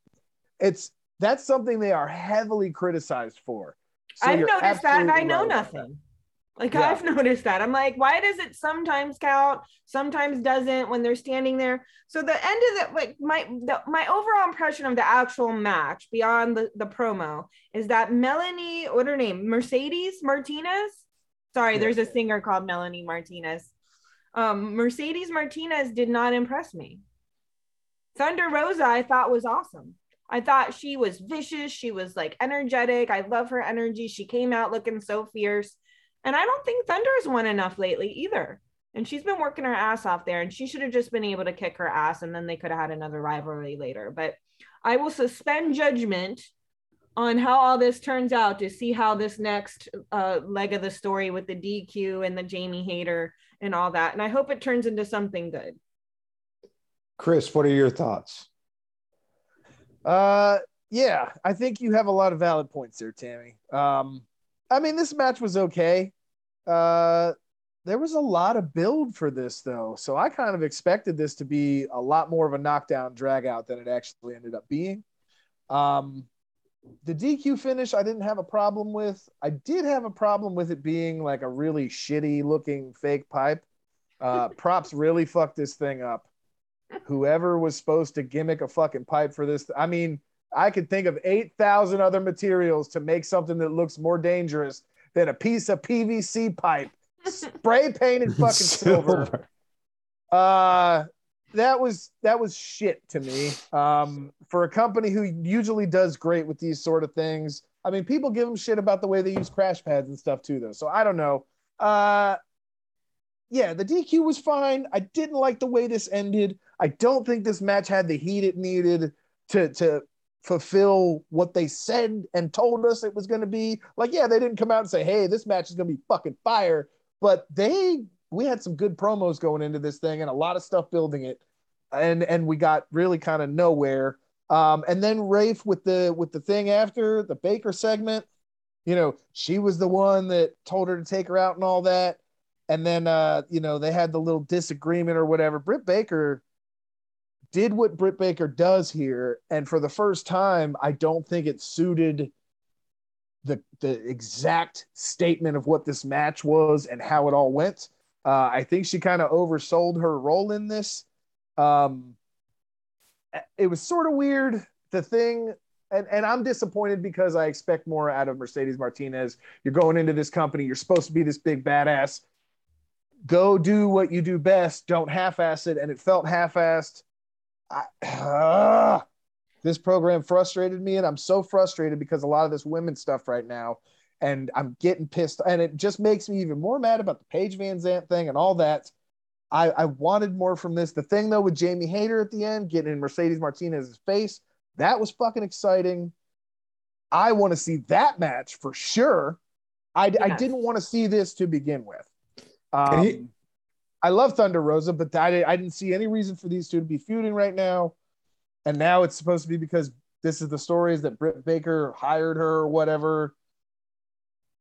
That's something they are heavily criticized for. So I've noticed that, and I know nothing. Like, yeah. I've noticed that. I'm like, why does it sometimes count, sometimes doesn't when they're standing there? So the end of the, like, my overall impression of the actual match beyond the promo is that Melanie, what her name, Mercedes Martinez? Sorry, yeah. There's a singer called Melanie Martinez. Mercedes Martinez did not impress me. Thunder Rosa, I thought, was awesome. I thought she was vicious. She was, like, energetic. I love her energy. She came out looking so fierce. And I don't think Thunder's won enough lately either. And she's been working her ass off there, and she should have just been able to kick her ass, and then they could have had another rivalry later. But I will suspend judgment on how all this turns out to see how this next leg of the story with the DQ and the Jamie Hayter and all that. And I hope it turns into something good. Chris, what are your thoughts? Yeah, I think you have a lot of valid points there, Tammy. I mean, this match was okay. There was a lot of build for this, though. So I kind of expected this to be a lot more of a knockdown drag out than it actually ended up being. The DQ finish, I didn't have a problem with. I did have a problem with it being like a really shitty looking fake pipe. Props really fucked this thing up. Whoever was supposed to gimmick a fucking pipe for this. I mean, I could think of 8,000 other materials to make something that looks more dangerous than a piece of PVC pipe spray painted fucking silver. That was shit to me. For a company who usually does great with these sort of things. I mean, people give them shit about the way they use crash pads and stuff too, though. So I don't know. Yeah, the DQ was fine. I didn't like the way this ended. I don't think this match had the heat it needed to fulfill what they said and told us it was going to be. Like, yeah, they didn't come out and say, hey, this match is going to be fucking fire. But we had some good promos going into this thing and a lot of stuff building it. And we got really kind of nowhere. And then Rafe with the thing after the Baker segment, you know, she was the one that told her to take her out and all that. And then, you know, they had the little disagreement or whatever. Britt Baker did what Britt Baker does here. And for the first time, I don't think it suited the exact statement of what this match was and how it all went. I think she kind of oversold her role in this. It was sort of weird, the thing. And I'm disappointed because I expect more out of Mercedes Martinez. You're going into this company. You're supposed to be this big badass. Go do what you do best. Don't half-ass it. And it felt half-assed. This program frustrated me, and I'm so frustrated because a lot of this women's stuff right now, and I'm getting pissed. And it just makes me even more mad about the Paige VanZant thing and all that. I wanted more from this. The thing, though, with Jamie Hayter at the end, getting in Mercedes Martinez's face, that was fucking exciting. I want to see that match for sure. Yes. I didn't want to see this to begin with. I love Thunder Rosa, but I didn't see any reason for these two to be feuding right now. And now it's supposed to be because this is the stories that Britt Baker hired her or whatever.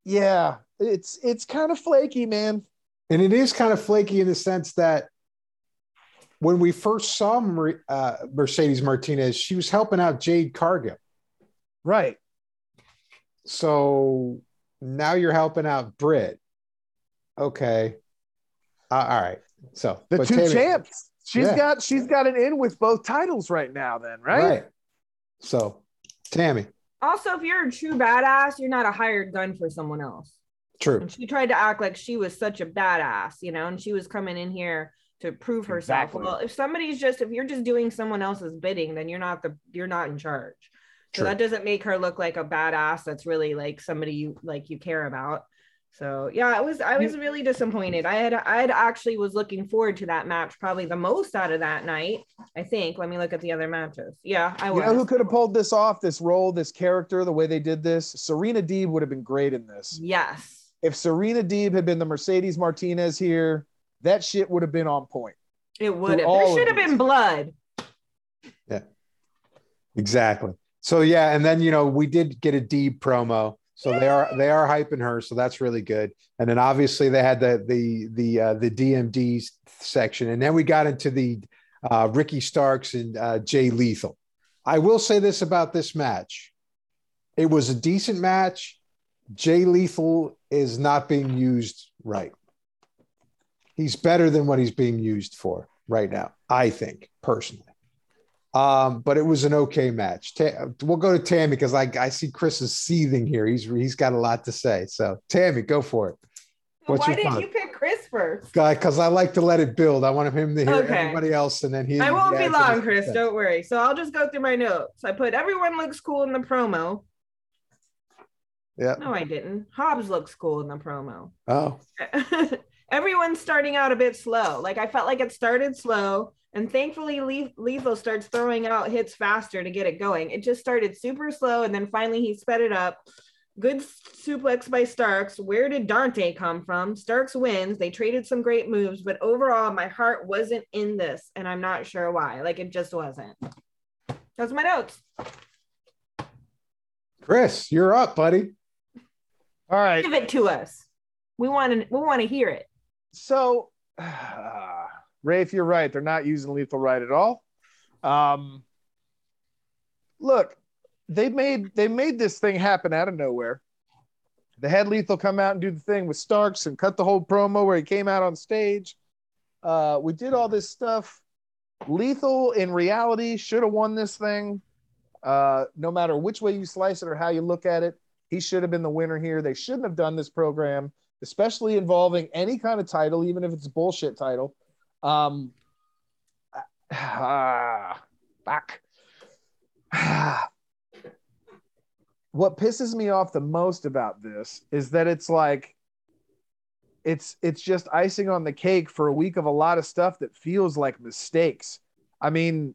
Yeah, it's kind of flaky, man. And it is kind of flaky in the sense that when we first saw Mercedes Martinez, she was helping out Jade Cargill. Right. So now you're helping out Britt. Okay. All right. So the two champs. She's got an in with both titles right now, then, right? So, Tammy. Also, if you're a true badass, you're not a hired gun for someone else. True. And she tried to act like she was such a badass, you know, and she was coming in here to prove herself. Exactly. Well, if you're just doing someone else's bidding, then you're not in charge. So True. That doesn't make her look like a badass. That's really like somebody you care about. So yeah, I was really disappointed. I actually was looking forward to that match probably the most out of that night, I think. Let me look at the other matches. Yeah, I was. You know who could have pulled this off, this role, this character, the way they did this? Serena Deeb would have been great in this. Yes. If Serena Deeb had been the Mercedes Martinez here, that shit would have been on point. It would have. There should have been blood. Yeah, exactly. So yeah, and then, you know, we did get a Deeb promo. So they are hyping her, so that's really good. And then obviously they had the DMD section, and then we got into the Ricky Starks and Jay Lethal. I will say this about this match: it was a decent match. Jay Lethal is not being used right. He's better than what he's being used for right now, I think, personally. But it was an okay match. We'll go to Tammy because I see Chris is seething here. He's got a lot to say. So Tammy, go for it. Why did you pick Chris first? Because I like to let it build. I want him to hear everybody else, and then he. I won't be long, Chris. Thing. Don't worry. So I'll just go through my notes. I put everyone looks cool in the promo. Yeah. No, I didn't. Hobbs looks cool in the promo. Oh. Everyone's starting out a bit slow. Like, I felt like it started slow, and thankfully Lethal starts throwing out hits faster to get it going. It just started super slow, and then finally he sped it up. Good suplex by Starks. Where did Dante come from? Starks wins. They traded some great moves, but overall my heart wasn't in this, and I'm not sure why. Like, it just wasn't. Those are my notes. Chris, you're up, buddy. All right. Give it to us. We want to hear it. So, Rafe, you're right. They're not using Lethal right at all. Look, they made this thing happen out of nowhere. They had Lethal come out and do the thing with Starks and cut the whole promo where he came out on stage. We did all this stuff. Lethal, in reality, should have won this thing. No matter which way you slice it or how you look at it, he should have been the winner here. They shouldn't have done this program, especially involving any kind of title, even if it's a bullshit title. What pisses me off the most about this is that it's like, it's just icing on the cake for a week of a lot of stuff that feels like mistakes. I mean,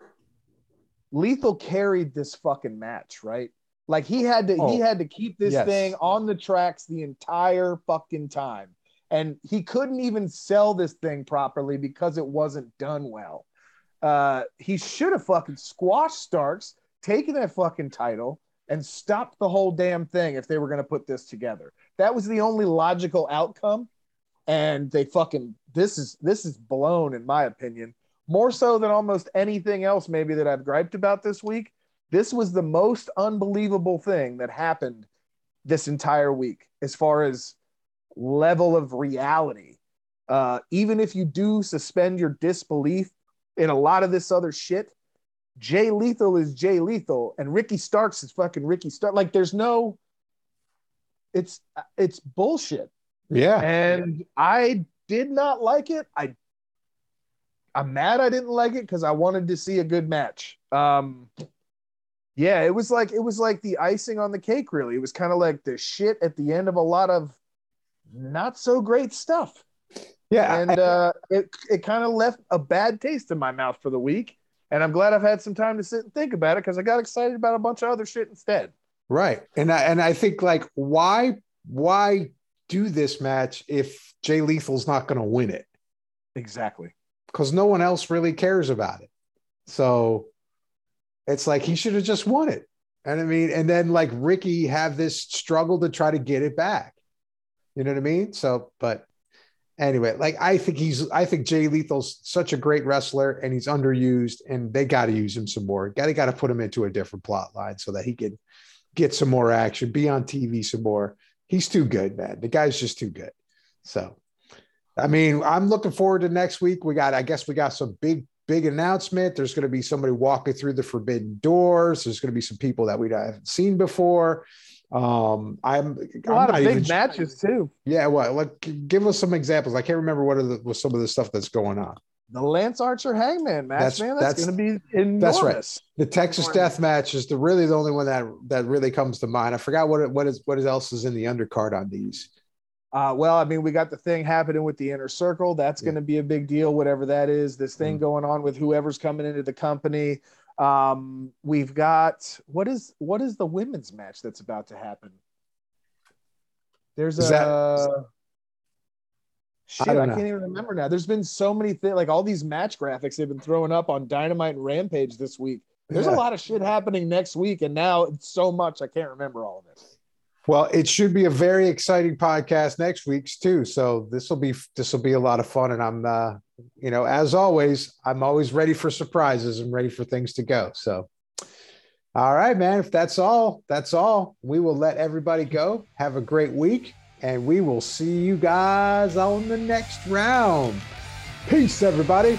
Lethal carried this fucking match, right? Like, he had to keep this thing on the tracks the entire fucking time. And he couldn't even sell this thing properly because it wasn't done well. He should have fucking squashed Starks, taken that fucking title, and stopped the whole damn thing if they were going to put this together. That was the only logical outcome. And they fucking, this is blown, in my opinion, more so than almost anything else maybe that I've griped about this week. This was the most unbelievable thing that happened this entire week as far as level of reality. Even if you do suspend your disbelief in a lot of this other shit, Jay Lethal is Jay Lethal, and Ricky Starks is fucking Ricky Starks. Like, there's no... It's bullshit. Yeah. And I did not like it. I'm mad I didn't like it because I wanted to see a good match. Yeah, it was like the icing on the cake, really. It was kind of like the shit at the end of a lot of not so great stuff. Yeah. And it kind of left a bad taste in my mouth for the week. And I'm glad I've had some time to sit and think about it because I got excited about a bunch of other shit instead. Right. And I think, like, why do this match if Jay Lethal's not going to win it? Exactly. Because no one else really cares about it. So... it's like he should have just won it. And I mean, and then like Ricky have this struggle to try to get it back. You know what I mean? So, but anyway, like I think Jay Lethal's such a great wrestler and he's underused and they got to use him some more. Got to put him into a different plot line so that he can get some more action, be on TV some more. He's too good, man. The guy's just too good. So, I mean, I'm looking forward to next week. I guess we got some big announcement. There's going to be somebody walking through the forbidden doors. There's going to be some people that we haven't seen before. A lot of big matches too. Yeah. Well, like, give us some examples. I can't remember what some of the stuff that's going on. The Lance Archer Hangman match, that's going to be enormous. That's right. The Texas Death Match is really the only one that really comes to mind. I forgot what else is in the undercard on these. Well, I mean, we got the thing happening with the Inner Circle. That's going to be a big deal, whatever that is. This thing going on with whoever's coming into the company. We've got what is the women's match that's about to happen? I can't even remember now. There's been so many things, like all these match graphics they've been throwing up on Dynamite and Rampage this week. There's a lot of shit happening next week, and now it's so much I can't remember all of it. Well, it should be a very exciting podcast next week's too. So this will be a lot of fun, and I'm as always, I'm always ready for surprises and ready for things to go. So, all right, man. If that's all. We will let everybody go. Have a great week, and we will see you guys on the next round. Peace, everybody.